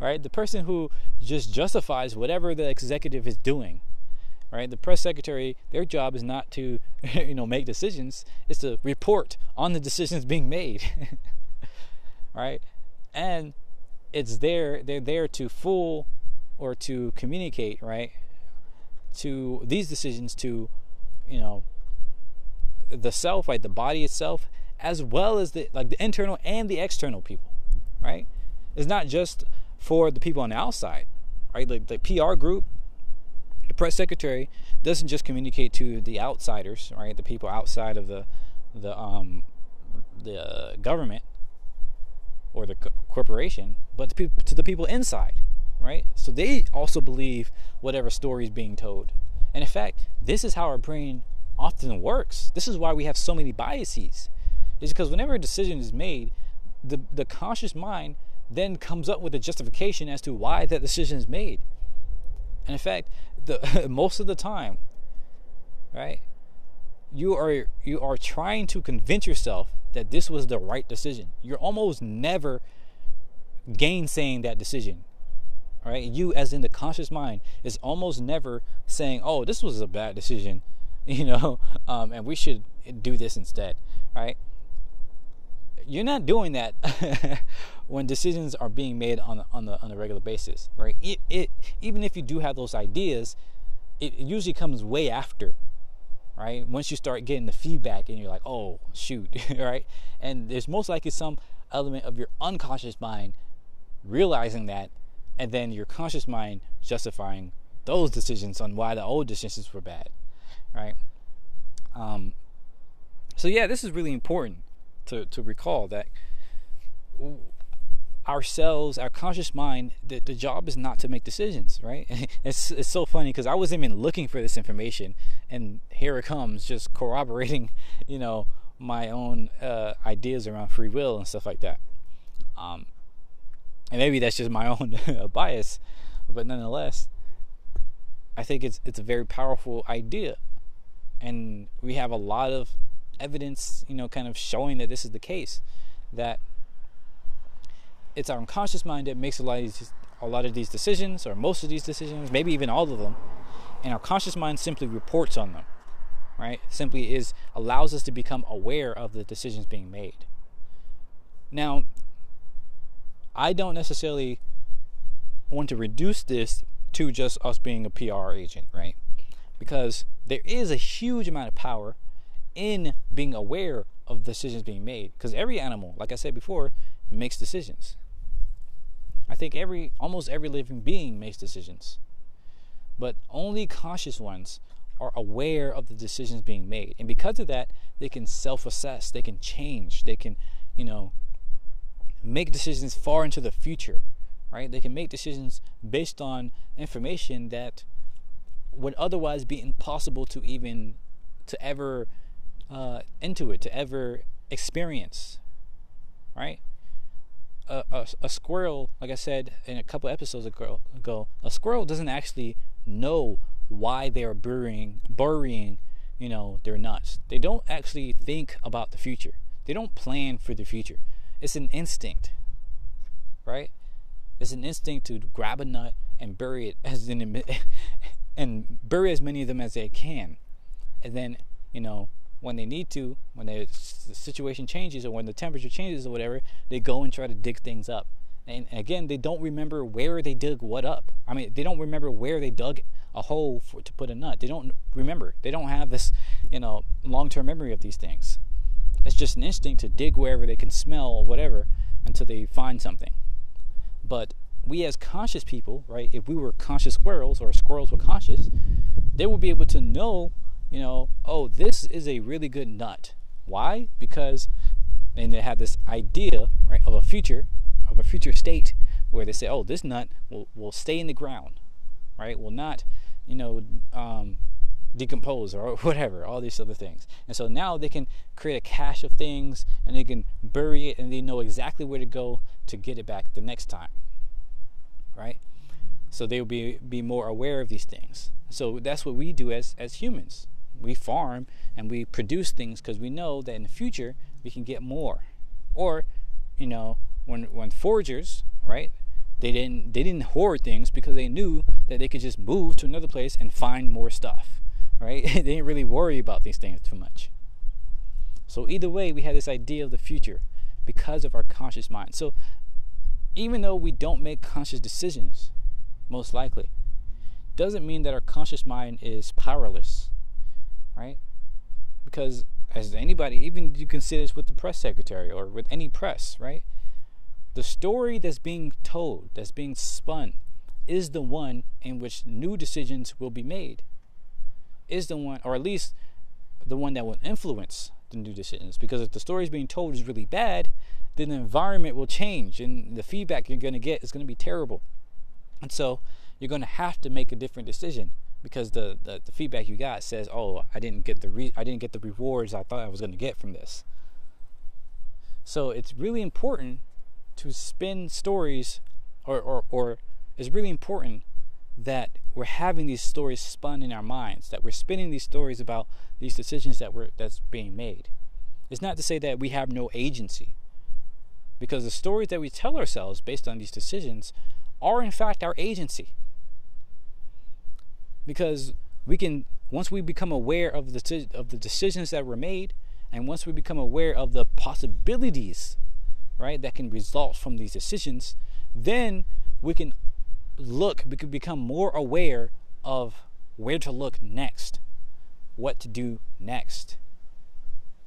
right? The person who just justifies whatever the executive is doing, right? The press secretary, their job is not to, you know, make decisions; it's to report on the decisions being made, right? And it's there, they're there to fool or to communicate, right, to these decisions to, you know, the self, right, the body itself, as well as the internal and the external people, right? It's not just for the people on the outside, right? Like the PR group, the press secretary doesn't just communicate to the outsiders, right, the people outside of the government or the corporation, but to the people inside, right? So they also believe whatever story is being told. And in fact, this is how our brain often works. This is why we have so many biases. It's because whenever a decision is made, the conscious mind then comes up with a justification as to why that decision is made. And in fact, most of the time, right, you are trying to convince yourself that this was the right decision. You're almost never gainsaying that decision. All right? You, as in the conscious mind, is almost never saying, oh, this was a bad decision, you know, and we should do this instead, right? You're not doing that when decisions are being made on a regular basis, right? Even if you do have those ideas, it usually comes way after. Right? Once you start getting the feedback and you're like, oh, shoot, right? And there's most likely some element of your unconscious mind realizing that and then your conscious mind justifying those decisions on why the old decisions were bad, right? So yeah, this is really important to recall that ourselves, our conscious mind, the job is not to make decisions, right? It's so funny because I wasn't even looking for this information, and here it comes, just corroborating, you know, my own ideas around free will and stuff like that. And maybe that's just my own bias, but nonetheless, I think it's a very powerful idea, and we have a lot of evidence, you know, kind of showing that this is the case, that it's our unconscious mind that makes a lot of these decisions, or most of these decisions, maybe even all of them, and our conscious mind simply reports on them, right? Simply allows us to become aware of the decisions being made. Now, I don't necessarily want to reduce this to just us being a PR agent, right? Because there is a huge amount of power in being aware of decisions being made, because every animal, like I said before, makes decisions. I think almost every living being makes decisions, but only conscious ones are aware of the decisions being made, and because of that, they can self-assess, they can change, they can, you know, make decisions far into the future, right? They can make decisions based on information that would otherwise be impossible to ever intuit, to ever experience, right? A squirrel, like I said in a couple episodes ago, a squirrel doesn't actually know why they are burying, you know, their nuts. They don't actually think about the future. They don't plan for the future. It's an instinct, right? It's an instinct to grab a nut and bury it and bury as many of them as they can, and then, you know, when they need to, when the situation changes or when the temperature changes or whatever, they go and try to dig things up. And again, they don't remember where they dug what up. I mean, they don't remember where they dug a hole to put a nut. They don't remember. They don't have this, you know, long-term memory of these things. It's just an instinct to dig wherever they can smell or whatever until they find something. But we as conscious people, right, if we were conscious squirrels, or squirrels were conscious, they would be able to know, you know, oh, this is a really good nut. Why? Because, and they have this idea, right, of a future state where they say, oh, this nut will stay in the ground, right, will not, you know, decompose or whatever, all these other things. And so now they can create a cache of things, and they can bury it, and they know exactly where to go to get it back the next time, right? So they will be more aware of these things. So that's what we do as humans. We farm and we produce things because we know that in the future we can get more. Or, you know, when foragers, right, they didn't hoard things because they knew that they could just move to another place and find more stuff, right? They didn't really worry about these things too much. So either way, we have this idea of the future because of our conscious mind. So even though we don't make conscious decisions, most likely, doesn't mean that our conscious mind is powerless, right? Because as anybody, even you can see this with the press secretary or with any press, right? The story that's being told, that's being spun, is the one in which new decisions will be made. Is the one, or at least the one that will influence the new decisions. Because if the story being told is really bad, then the environment will change, and the feedback you're going to get is going to be terrible. And so you're going to have to make a different decision because the feedback you got says, "Oh, I didn't get the rewards I thought I was going to get from this." So it's really important to spin stories, or it's really important that we're having these stories spun in our minds, that we're spinning these stories about these decisions that's being made. It's not to say that we have no agency, because the stories that we tell ourselves based on these decisions are in fact our agency. Because we can, once we become aware of the decisions that were made, and once we become aware of the possibilities, right, that can result from these decisions, then we can become more aware of where to look next, what to do next.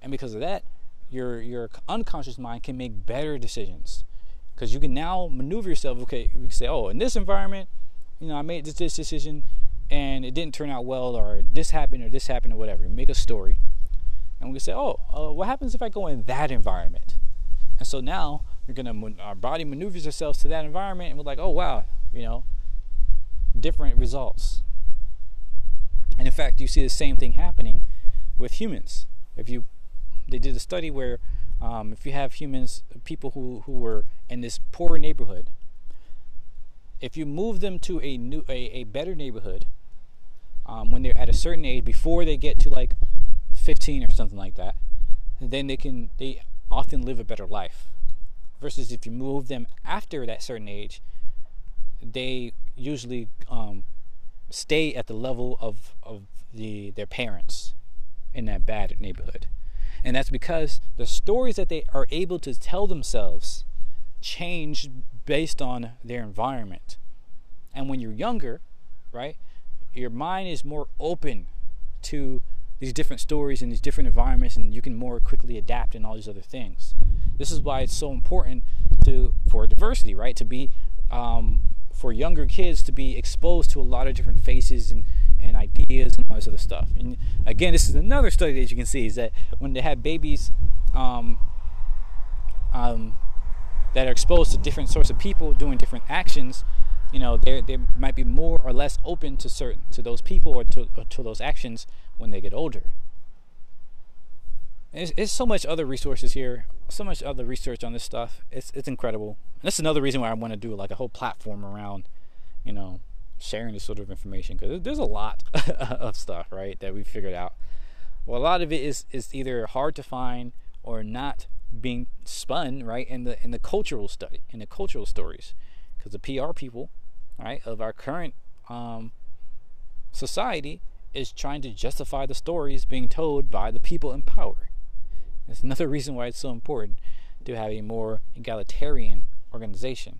And because of that, your unconscious mind can make better decisions, because you can now maneuver yourself. Okay, you can say, oh, in this environment, you know, I made this decision and it didn't turn out well, or this happened or whatever. You make a story, and we can say, oh, what happens if I go in that environment? And so now you're gonna, our body maneuvers ourselves to that environment, and we're like, oh wow, you know, different results. And in fact, you see the same thing happening with humans. They did a study where if you have people who were in this poor neighborhood, if you move them to a better neighborhood when they're at a certain age, before they get to like 15 or something like that, then they often live a better life. Versus if you move them after that certain age, they usually stay at the level of their parents in that bad neighborhood. And that's because the stories that they are able to tell themselves change based on their environment. And when you're younger, right, your mind is more open to these different stories and these different environments, and you can more quickly adapt and all these other things. This is why it's so important for diversity, right? To be for younger kids to be exposed to a lot of different faces and ideas and all this other stuff. And again, this is another study that you can see is that when they have babies that are exposed to different sorts of people doing different actions, you know, they might be more or less open to those people or to those actions when they get older. And it's so much other resources here, so much other research on this stuff. It's incredible. And that's another reason why I want to do like a whole platform around, you know, sharing this sort of information, because there's a lot of stuff, right, that we figured out. Well, a lot of it is either hard to find or not being spun right in the cultural study, in the cultural stories, because the PR people, right, of our current society is trying to justify the stories being told by the people in power. That's another reason why it's so important to have a more egalitarian organization,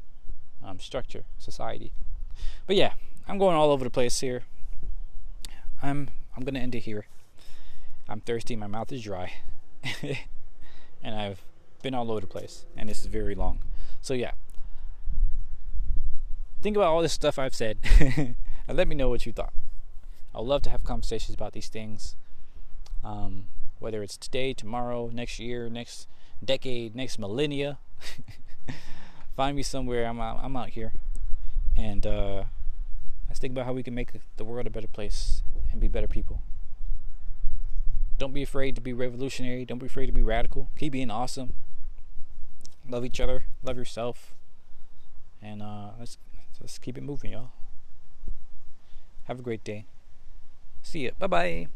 structure, society. But yeah, I'm going all over the place here. I'm gonna end it here. I'm thirsty, my mouth is dry, and I've been all over the place, and this is very long. So yeah, think about all this stuff I've said, and let me know what you thought. I'd love to have conversations about these things, whether it's today, tomorrow, next year, next decade, next millennia. Find me somewhere. I'm out here. And let's think about how we can make the world a better place and be better people. Don't be afraid to be revolutionary. Don't be afraid to be radical. Keep being awesome. Love each other. Love yourself. And let's keep it moving, y'all. Have a great day. See ya. Bye-bye.